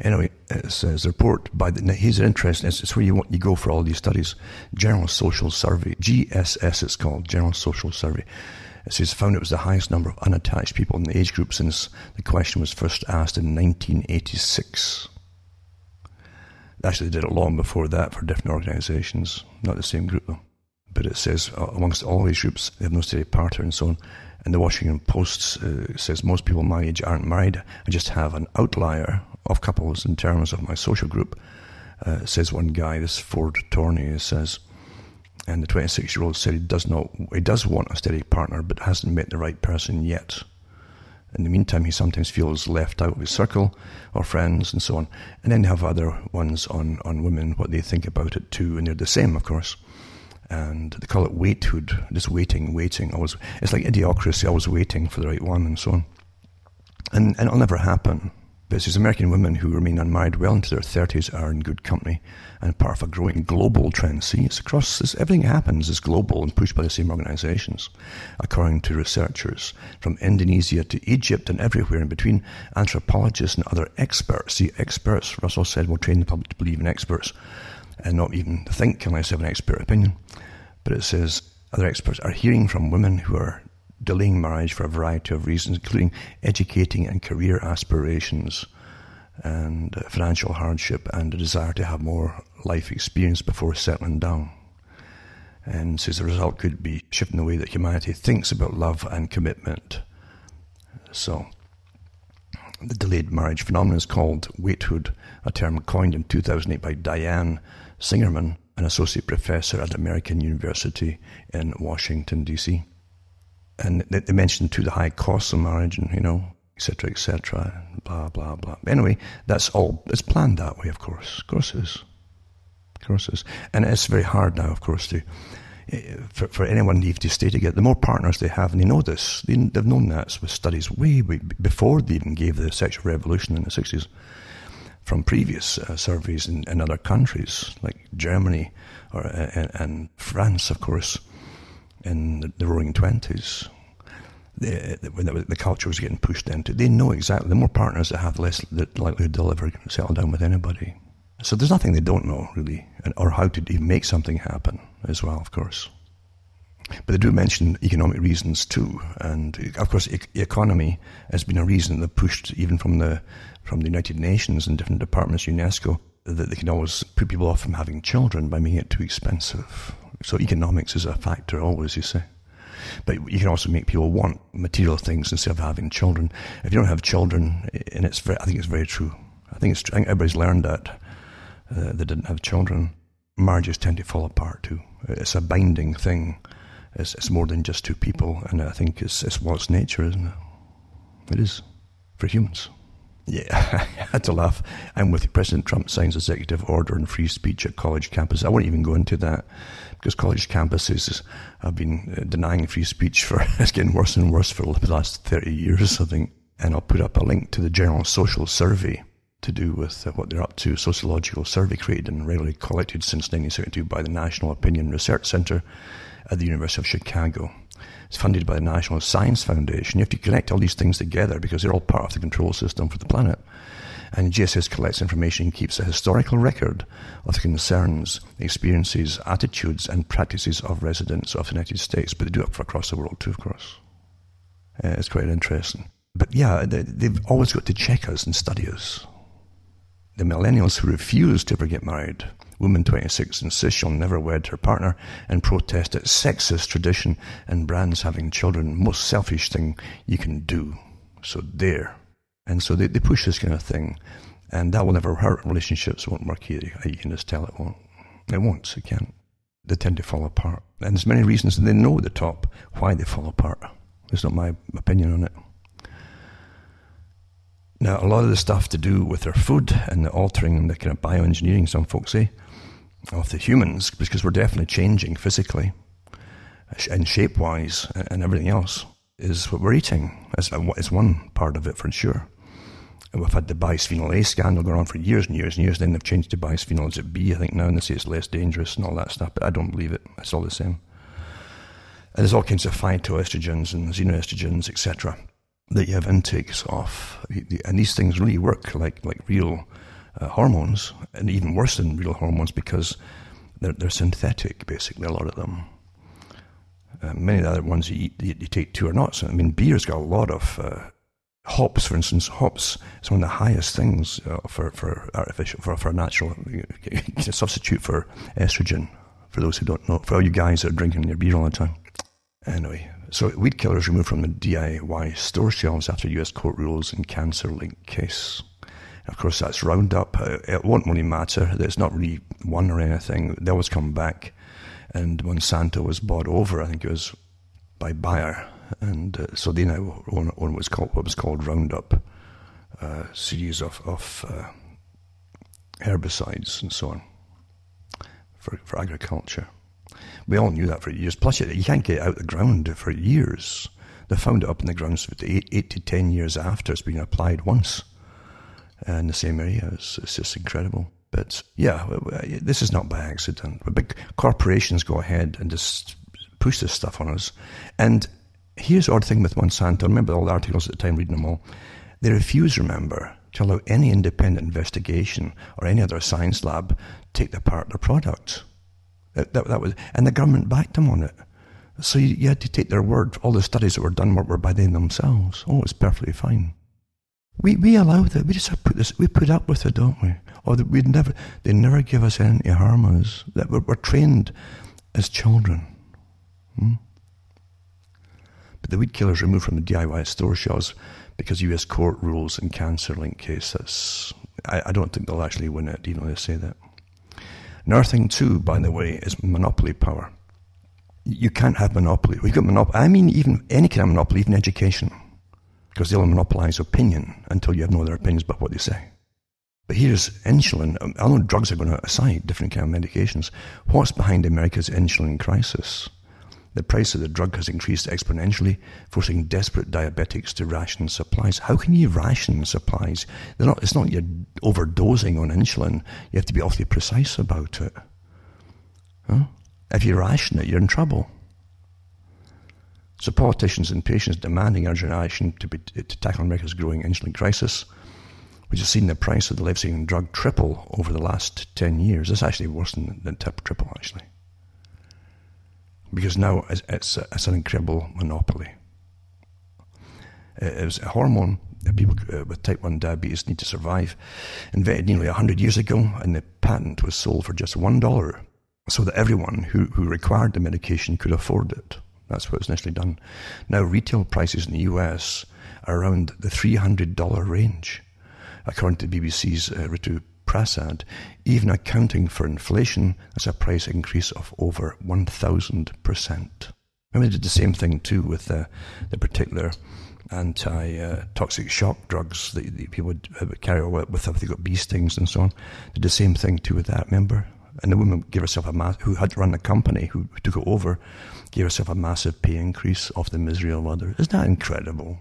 Anyway, it says, report by the... Here's an interesting... It's where you go for all these studies. General Social Survey. GSS it's called. General Social Survey. It says, found it was the highest number of unattached people in the age group since the question was first asked in 1986. Actually, they did it long before that for different organisations. Not the same group, though. But it says, amongst all age groups, they have no steady partner and so on. And the Washington Post says, most people my age aren't married. I just have an outlier of couples in terms of my social group, says one guy, this Ford Torney, says, and the 26-year-old said he does want a steady partner but hasn't met the right person yet. In the meantime, he sometimes feels left out of his circle or friends and so on. And then they have other ones on women, what they think about it too, and they're the same, of course. And they call it waithood, just waiting. Always, it's like idiocracy, always waiting for the right one and so on. And it'll never happen. But it says American women who remain unmarried well into their 30s are in good company and part of a growing global trend. See, it's across this, everything happens is global and pushed by the same organizations, according to researchers from Indonesia to Egypt and everywhere in between. Anthropologists and other experts. See, experts, Russell said, will train the public to believe in experts and not even think unless they have an expert opinion. But it says other experts are hearing from women who are delaying marriage for a variety of reasons, including educating and career aspirations and financial hardship and a desire to have more life experience before settling down. And says the result could be shifting the way that humanity thinks about love and commitment. So the delayed marriage phenomenon is called waithood, a term coined in 2008 by Diane Singerman, an associate professor at American University in Washington, D.C., and they mentioned, too, the high costs of marriage and, you know, et cetera, blah, blah, blah. Anyway, that's all. It's planned that way, of course. Of course it is. Of course it is. And it's very hard now, of course, for anyone to stay together. The more partners they have, and they know this, they've known that with studies way before they even gave the sexual revolution in the 60s, from previous surveys in other countries, like Germany or and France, of course, in the roaring 20s, when the culture was getting pushed into. They know exactly, the more partners they have, the less likelihood they'll ever settle down with anybody. So there's nothing they don't know, really, or how to even make something happen as well, of course. But they do mention economic reasons too, and of course economy has been a reason they've pushed, even from the United Nations and different departments, UNESCO, that they can always put people off from having children by making it too expensive. So economics is a factor always, you say. But you can also make people want material things instead of having children. If you don't have children, and I think it's very true. I think everybody's learned that they didn't have children. Marriages tend to fall apart too. It's a binding thing. It's more than just two people, and I think it's what's nature, isn't it? It is for humans. Yeah, I had to laugh. I'm with you. President Trump signs executive order on free speech at college campuses. I won't even go into that because college campuses have been denying free speech for, it's getting worse and worse for the last 30 years, I think. And I'll put up a link to the General Social Survey to do with what they're up to, sociological survey created and regularly collected since 1972 by the National Opinion Research Center at the University of Chicago. It's funded by the National Science Foundation. You have to connect all these things together because they're all part of the control system for the planet. And GSS collects information and keeps a historical record of the concerns, experiences, attitudes, and practices of residents of the United States. But they do it for across the world too, of course. It's quite interesting. But yeah, they've always got to check us and study us. The millennials who refuse to ever get married. Woman 26 insists she'll never wed her partner and protest at sexist tradition and brands having children. Most selfish thing you can do. So there. And so they push this kind of thing. And that will never hurt. Relationships won't work either. You can just tell it won't. It won't. It can't. They tend to fall apart. And there's many reasons. They know at the top why they fall apart. It's not my opinion on it. Now, a lot of the stuff to do with their food and the altering and the kind of bioengineering, some folks say, of the humans, because we're definitely changing physically and shape-wise and everything else, is what we're eating. It's one part of it for sure. And we've had the bisphenol A scandal going on for years and years and years. Then they've changed to bisphenol B, I think now, and they say it's less dangerous and all that stuff, but I don't believe it. It's all the same. And there's all kinds of phytoestrogens and xenoestrogens, etc., that you have intakes of, and these things really work like real hormones, and even worse than real hormones because they're synthetic, basically, a lot of them. Many of the other ones you take two or not. So, I mean, beer's got a lot of hops, for instance. Hops is one of the highest things for artificial, for natural substitute for estrogen, for those who don't know, for all you guys that are drinking your beer all the time. Anyway. So weed killer is removed from the DIY store shelves after U.S. court rules in cancer-linked case. And of course, that's Roundup. It won't really matter. It's not really one or anything. They always come back. And Monsanto was bought over, I think it was, by Bayer. And so they now own what was called Roundup, a series of herbicides and so on for agriculture. We all knew that for years. Plus, you can't get it out of the ground for years. They found it up in the ground for 8 to 10 years after it's been applied once in the same area. It's just incredible. But yeah, this is not by accident. But big corporations go ahead and just push this stuff on us. And here's the odd thing with Monsanto. I remember all the articles at the time, reading them all. They refuse, remember, to allow any independent investigation or any other science lab take apart their product. That was, and the government backed them on it. So you had to take their word. All the studies that were done were by them themselves. Oh, it's perfectly fine. We allow that. We just have put this. We put up with it, don't we? Or they never give us anything to harm us. That we're trained as children. But the weed killer is removed from the DIY store shelves because U.S. court rules in cancer-linked cases. I don't think they'll actually win it, even though they say that. Another thing, too, by the way, is monopoly power. You can't have monopoly. We've got monopoly. I mean, even any kind of monopoly, even education, because they'll monopolize opinion until you have no other opinions but what they say. But here's insulin. I know drugs are going aside, different kind of medications. What's behind America's insulin crisis? The price of the drug has increased exponentially, forcing desperate diabetics to ration supplies. How can you ration supplies? It's not you're overdosing on insulin. You have to be awfully precise about it. Huh? If you ration it, you're in trouble. So politicians and patients demanding urgent action to tackle America's growing insulin crisis, which has seen the price of the life-saving drug triple over the last 10 years. That's actually worse than triple, actually. Because now it's an incredible monopoly. It was a hormone that people with type 1 diabetes need to survive, invented nearly 100 years ago, and the patent was sold for just $1, so that everyone who required the medication could afford it. That's what was initially done. Now retail prices in the US are around the $300 range, according to BBC's Ritu Prasad. Even accounting for inflation, that's a price increase of over 1,000%. Remember, they did the same thing too with the particular anti-toxic shock drugs that, people would carry on with if they got bee stings and so on. Did the same thing too with that, remember? And the woman gave herself a mass, who had run the company, who took it over, gave herself a massive pay increase off the misery of others. Isn't that incredible?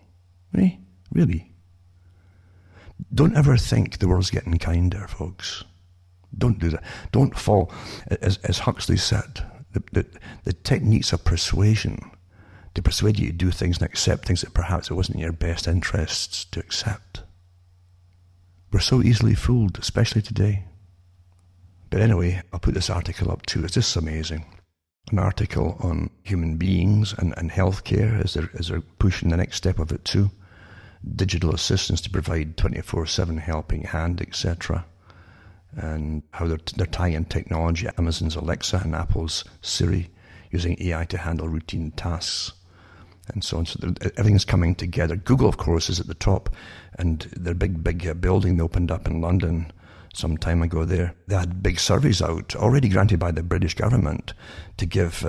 Eh? Really? Don't ever think the world's getting kinder, folks. Don't do that. Don't fall, as Huxley said, the techniques of persuasion to persuade you to do things and accept things that perhaps it wasn't in your best interests to accept. We're so easily fooled, especially today. But anyway, I'll put this article up too. It's just amazing. An article on human beings and healthcare as they're pushing the next step of it too. Digital assistance to provide 24/7 helping hand, etc. And how they're tying in technology, Amazon's Alexa and Apple's Siri, using AI to handle routine tasks and so on. So everything's coming together. Google, of course, is at the top, and their big building they opened up in London some time ago there. They had big surveys out, already granted by the British government, to give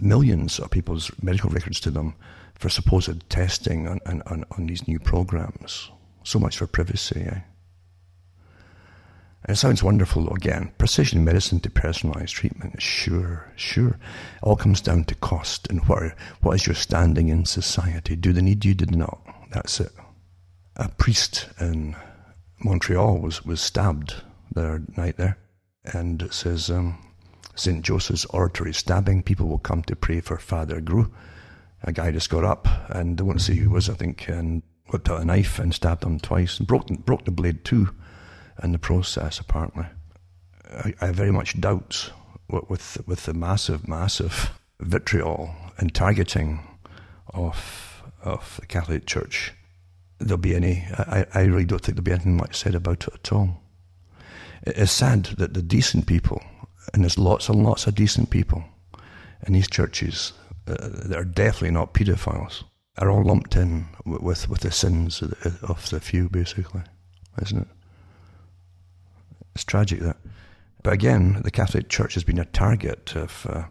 millions of people's medical records to them for supposed testing on these new programs. So much for privacy, eh? And it sounds wonderful, again. Precision medicine to personalised treatment. Sure, sure. It all comes down to cost and what is your standing in society. Do they need you? Do they not? That's it. A priest in Montreal was stabbed the night there, and it says St. Joseph's Oratory stabbing. People will come to pray for Father Grew. A guy just got up, and they won't say who it was, I think, and whipped out a knife and stabbed him twice and broke the blade too in the process, apparently. I very much doubt with the massive vitriol and targeting of the Catholic Church. There'll be any. I really don't think there'll be anything much said about it at all. It's sad that the decent people, and there's lots and lots of decent people in these churches that are definitely not paedophiles, are all lumped in with the sins of the few, basically, isn't it? It's tragic, that. But again, the Catholic Church has been a target of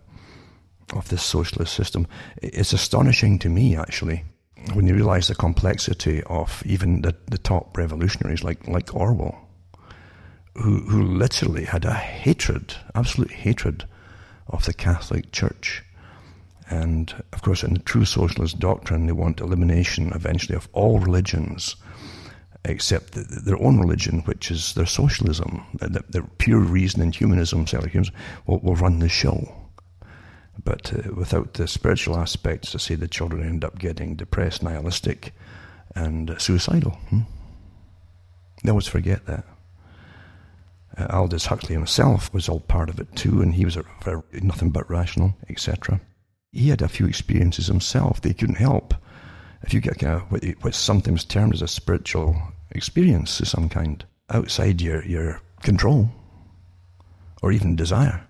this socialist system. It's astonishing to me, actually, when you realise the complexity of even the top revolutionaries like Orwell, who literally had a hatred, absolute hatred, of the Catholic Church. And, of course, in the true socialist doctrine, they want elimination, eventually, of all religions, except their own religion, which is their socialism. Their pure reason and humanism, secular humanism, will run the show. But without the spiritual aspects, to say the children end up getting depressed, nihilistic, and suicidal. They always forget that. Aldous Huxley himself was all part of it too, and he was nothing but rational, etc. He had a few experiences himself that he couldn't help. If you get kind of what's sometimes termed as a spiritual experience of some kind, outside your control, or even desire,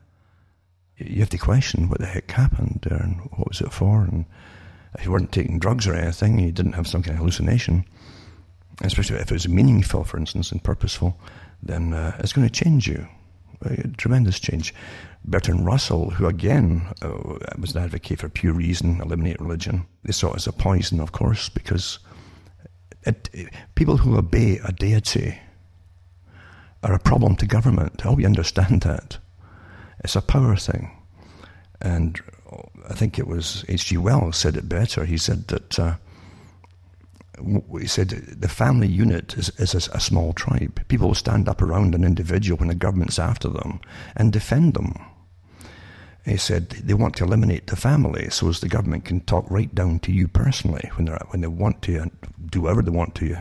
you have to question what the heck happened there and what was it for. And if you weren't taking drugs or anything, you didn't have some kind of hallucination, especially if it was meaningful, for instance, and purposeful, then it's going to change you. A tremendous change. Bertrand Russell, who again was an advocate for pure reason, eliminate religion, they saw it as a poison, of course, because people who obey a deity are a problem to government. I hope you understand that. It's a power thing. And I think it was H.G. Wells said it better. He said that the family unit is a small tribe. People will stand up around an individual when the government's after them and defend them. He said they want to eliminate the family so as the government can talk right down to you personally when they want to, and do whatever they want to you,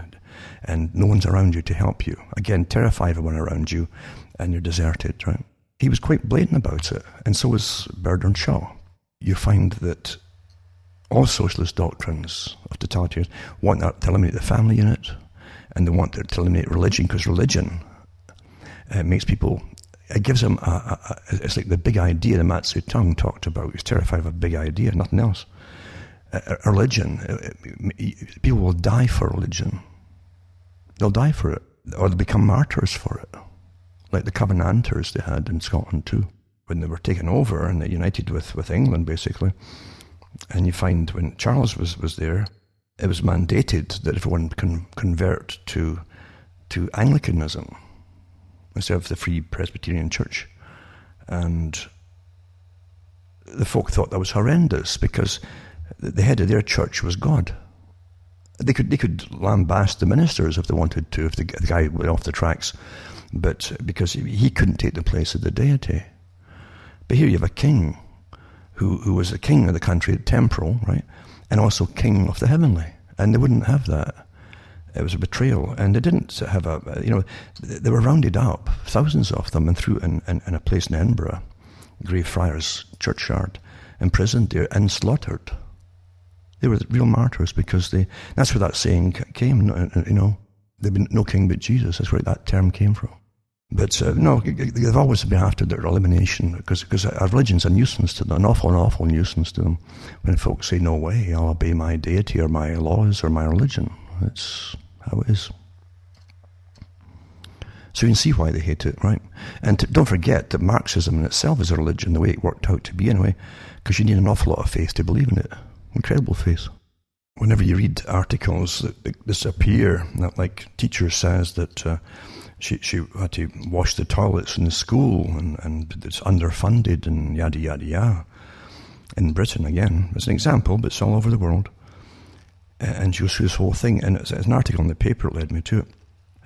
and no one's around you to help you. Again, terrify everyone around you, and you're deserted, right? He was quite blatant about it, and so was Bernard Shaw. You find that all socialist doctrines of totalitarianism want to eliminate the family unit, and they want to eliminate religion, because religion makes people, it gives them, it's like the big idea that Mao Tse Tung talked about. He's terrified of a big idea, nothing else. Religion, people will die for religion. They'll die for it, or they'll become martyrs for it. Like the Covenanters they had in Scotland too, when they were taken over and they united with England, basically. And you find when Charles was there, it was mandated that everyone can convert to Anglicanism instead of the Free Presbyterian Church. And the folk thought that was horrendous because the head of their church was God. They could lambaste the ministers if they wanted to, if the guy went off the tracks, but because he couldn't take the place of the deity. But here you have a king who was the king of the country, temporal, right, and also king of the heavenly, and they wouldn't have that. It was a betrayal, and they didn't have a, you know, they were rounded up, thousands of them, and threw in a place in Edinburgh, Greyfriars Churchyard, imprisoned there and slaughtered. They were the real martyrs because that's where that saying came, you know, there'd been no king but Jesus. That's where that term came from. But no, they've always been after their elimination because our religion's a nuisance to them, an awful nuisance to them. When folks say, no way, I'll obey my deity or my laws or my religion. That's how it is. So you can see why they hate it, right? And don't forget that Marxism in itself is a religion, the way it worked out to be anyway, because you need an awful lot of faith to believe in it. Incredible faith. Whenever you read articles that disappear, that like teacher says that she had to wash the toilets in the school and it's underfunded and yada, yada, yada. In Britain, again, it's an example, but it's all over the world. And she goes through this whole thing, and it's an article in the paper that led me to it,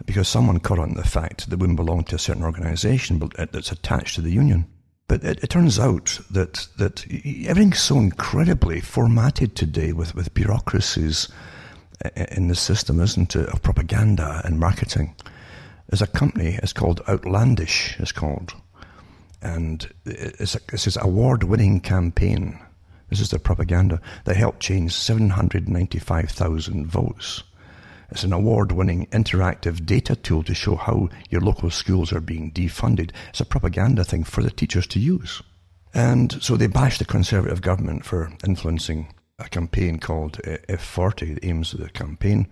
because someone caught on to the fact that women belong to a certain organisation that's attached to the union. But it turns out that everything's so incredibly formatted today with bureaucracies in the system, isn't it, of propaganda and marketing. There's a company, it's called Outlandish, it's called. And it's an award-winning campaign. This is their propaganda that helped change 795,000 votes. It's an award-winning interactive data tool to show how your local schools are being defunded. It's a propaganda thing for the teachers to use. And so they bash the Conservative government for influencing a campaign called F40. The aims of the campaign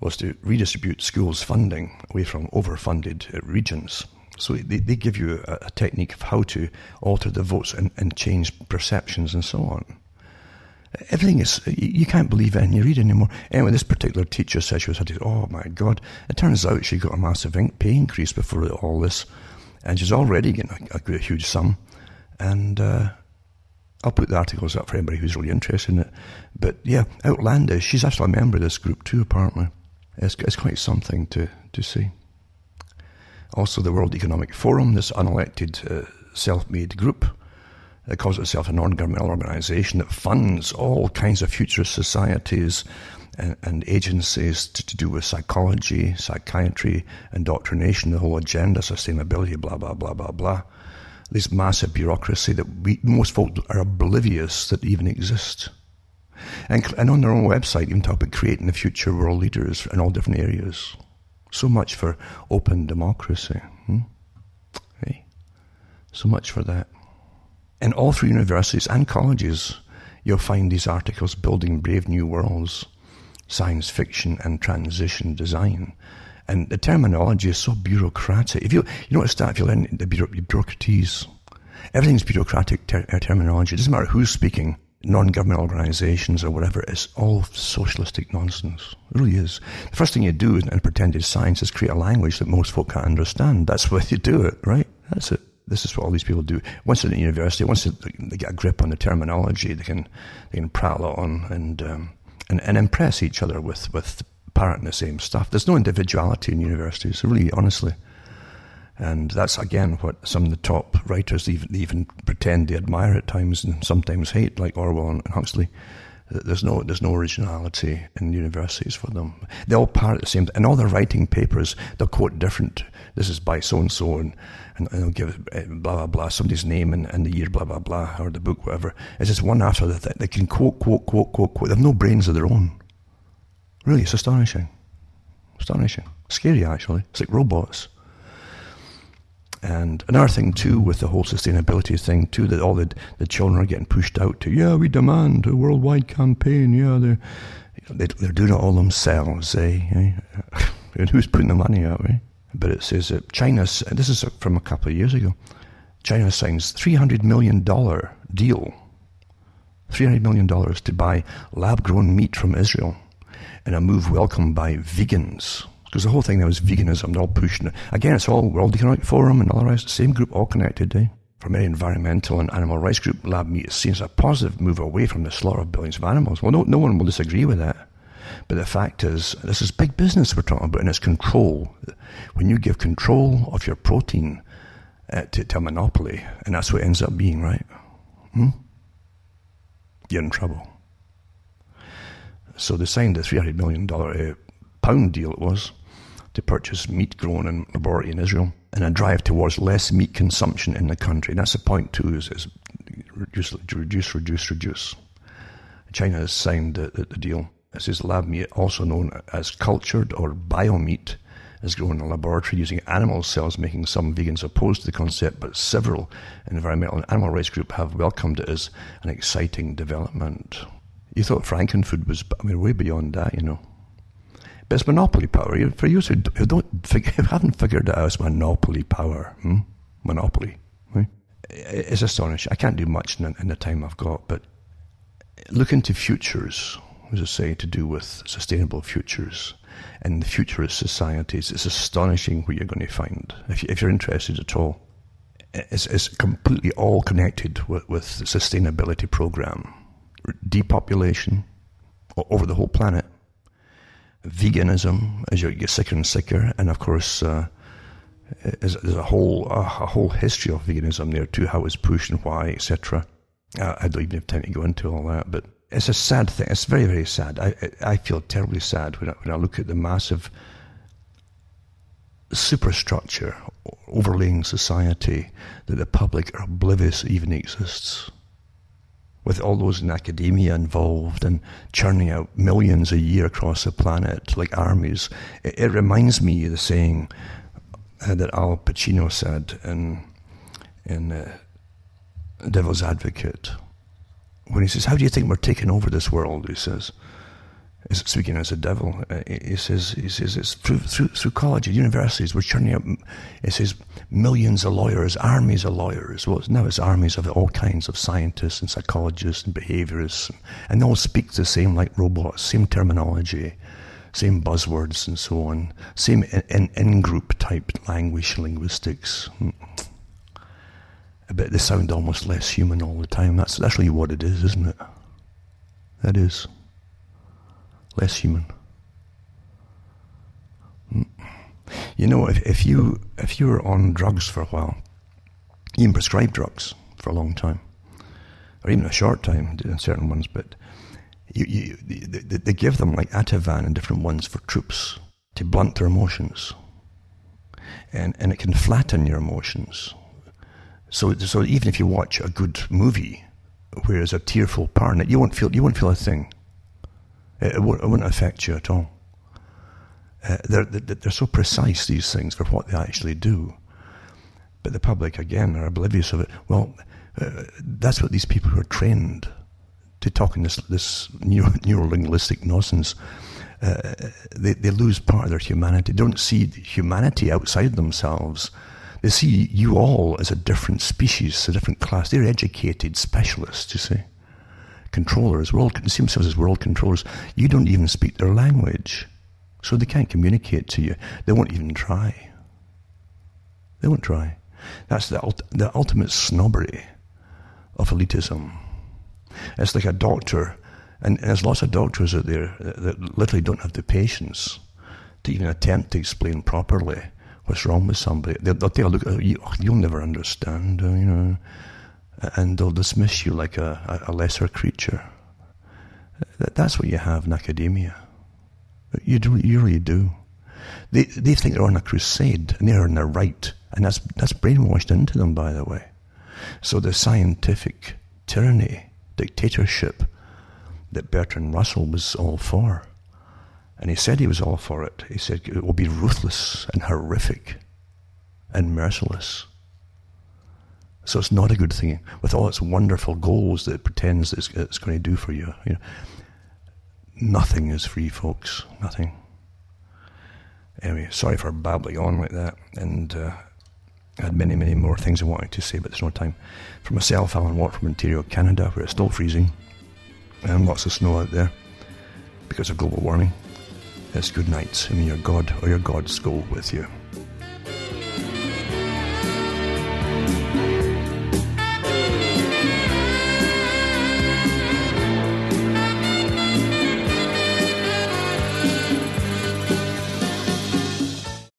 was to redistribute schools' funding away from overfunded regions. So they give you a technique of how to alter the votes and change perceptions and so on. Everything is, you can't believe it and you read anymore. Anyway, this particular teacher said she was, oh my God. It turns out she got a massive pay increase before all this. And she's already getting a huge sum. And I'll put the articles up for anybody who's really interested in it. But yeah, Outlandish, she's actually a member of this group too, apparently. It's quite something to see. Also, the World Economic Forum, this unelected, self-made group. It calls itself a non-governmental organisation that funds all kinds of futurist societies and agencies to do with psychology, psychiatry, indoctrination, the whole agenda, sustainability, blah, blah, blah, blah, blah. This massive bureaucracy that most folk are oblivious that even exists. And on their own website, even talk about creating the future world leaders in all different areas. So much for open democracy. Hey, so much for that. And all through universities and colleges, you'll find these articles building brave new worlds, science fiction and transition design. And the terminology is so bureaucratic. If you notice that if you learn the bureaucraties, everything's bureaucratic terminology. It doesn't matter who's speaking, non-government organisations or whatever. It's all socialistic nonsense. It really is. The first thing you do in pretended science is create a language that most folk can't understand. That's why you do it, right? That's it. This is what all these people do. Once they're at university, once they get a grip on the terminology, they can prattle on and impress each other with parroting the same stuff. There's no individuality in universities, really, honestly. And that's, again, what some of the top writers they even pretend they admire at times and sometimes hate, like Orwell and Huxley. There's no originality in universities for them. They all parrot the same. In all their writing papers, they'll quote different. This is by so-and-so, and they'll give blah, blah, blah, somebody's name and the year, blah, blah, blah, or the book, whatever. It's just one after the thing. They can quote, quote, quote, quote, quote. They have no brains of their own. Really, it's astonishing. Astonishing. Scary, actually. It's like robots. And another thing, too, with the whole sustainability thing, too, that all the children are getting pushed out to, we demand a worldwide campaign, they're doing it all themselves, eh? And who's putting the money out, eh? But it says that China, and this is from a couple of years ago, China signs $300 million deal, $300 million to buy lab-grown meat from Israel. and a move welcomed by vegans, because the whole thing now is veganism. They're all pushing it. Again, it's all World Economic Forum and all the rest, same group, all connected, eh? From any environmental and animal rights group, lab meat is seen as a positive move away from the slaughter of billions of animals. Well, no one will disagree with that. But the fact is, this is big business we're talking about, and it's control. When you give control of your protein to a monopoly, and that's what it ends up being, right? You're in trouble. So they signed a $300 million pound deal, it was, to purchase meat grown in laboratory in Israel and a drive towards less meat consumption in the country. And that's the point too, is reduce. China has signed the deal. It says lab meat, also known as cultured or bio meat, is grown in a laboratory using animal cells, making some vegans opposed to the concept, but several environmental and animal rights groups have welcomed it as an exciting development. You thought Frankenfood was way beyond that, you know. But it's monopoly power. For you who haven't figured it out, it's monopoly power. Monopoly. It's astonishing. I can't do much in the time I've got, but look into futures, as I say, to do with sustainable futures and the futurist societies. It's astonishing what you're going to find, if you're interested at all. It's completely all connected with the sustainability program. Depopulation over the whole planet. Veganism, as you get sicker and sicker, and of course there's a whole history of veganism there too, how it was pushed and why, etc. I don't even have time to go into all that, but it's a sad thing. It's very, very sad. I feel terribly sad when I look at the massive superstructure overlaying society that the public are oblivious even exists. With all those in academia involved and churning out millions a year across the planet like armies, it reminds me of the saying that Al Pacino said in Devil's Advocate, when he says, "How do you think we're taking over this world?" He says, speaking as a devil, he says it's through college and universities we're churning out. It says millions of lawyers, armies of lawyers. Well, now it's armies of all kinds of scientists and psychologists and behaviorists, and they all speak the same like robots, same terminology, same buzzwords and so on, same in-group type language, linguistics. But they sound almost less human all the time. That's really what it is, isn't it? That is. Less human. You know, if you were on drugs for a while, even prescribed drugs for a long time, or even a short time in certain ones, but they give them like Ativan and different ones for troops to blunt their emotions, and it can flatten your emotions. So even if you watch a good movie, where there's a tearful part in it, you won't feel a thing. It wouldn't affect you at all. They're so precise, these things, for what they actually do. But the public, again, are oblivious of it. Well, that's what these people who are trained to talk in this neuro-linguistic nonsense, they lose part of their humanity. They don't see humanity outside themselves. They see you all as a different species, a different class. They're educated specialists, you see. Controllers, they see themselves as world controllers. You don't even speak their language, so they can't communicate to you. They won't even try. They won't try. That's the ultimate snobbery of elitism. It's like a doctor, and there's lots of doctors out there that literally don't have the patience to even attempt to explain properly what's wrong with somebody. They'll take a look at you, you'll never understand, you know. And they'll dismiss you like a lesser creature. That's what you have in academia. You really do. They think they're on a crusade and they're on their right, and that's brainwashed into them, by the way. So the scientific tyranny, dictatorship that Bertrand Russell was all for, and he said he was all for it. He said it will be ruthless and horrific and merciless. So it's not a good thing, with all its wonderful goals that it pretends it's going to do for you. You know, nothing is free, folks. Nothing. Anyway, sorry for babbling on like that. And I had many, many more things I wanted to say, but there's no time. For myself, Alan Watt from Ontario, Canada, where it's still freezing. And lots of snow out there. because of global warming, it's good night and may your God or your gods go with you.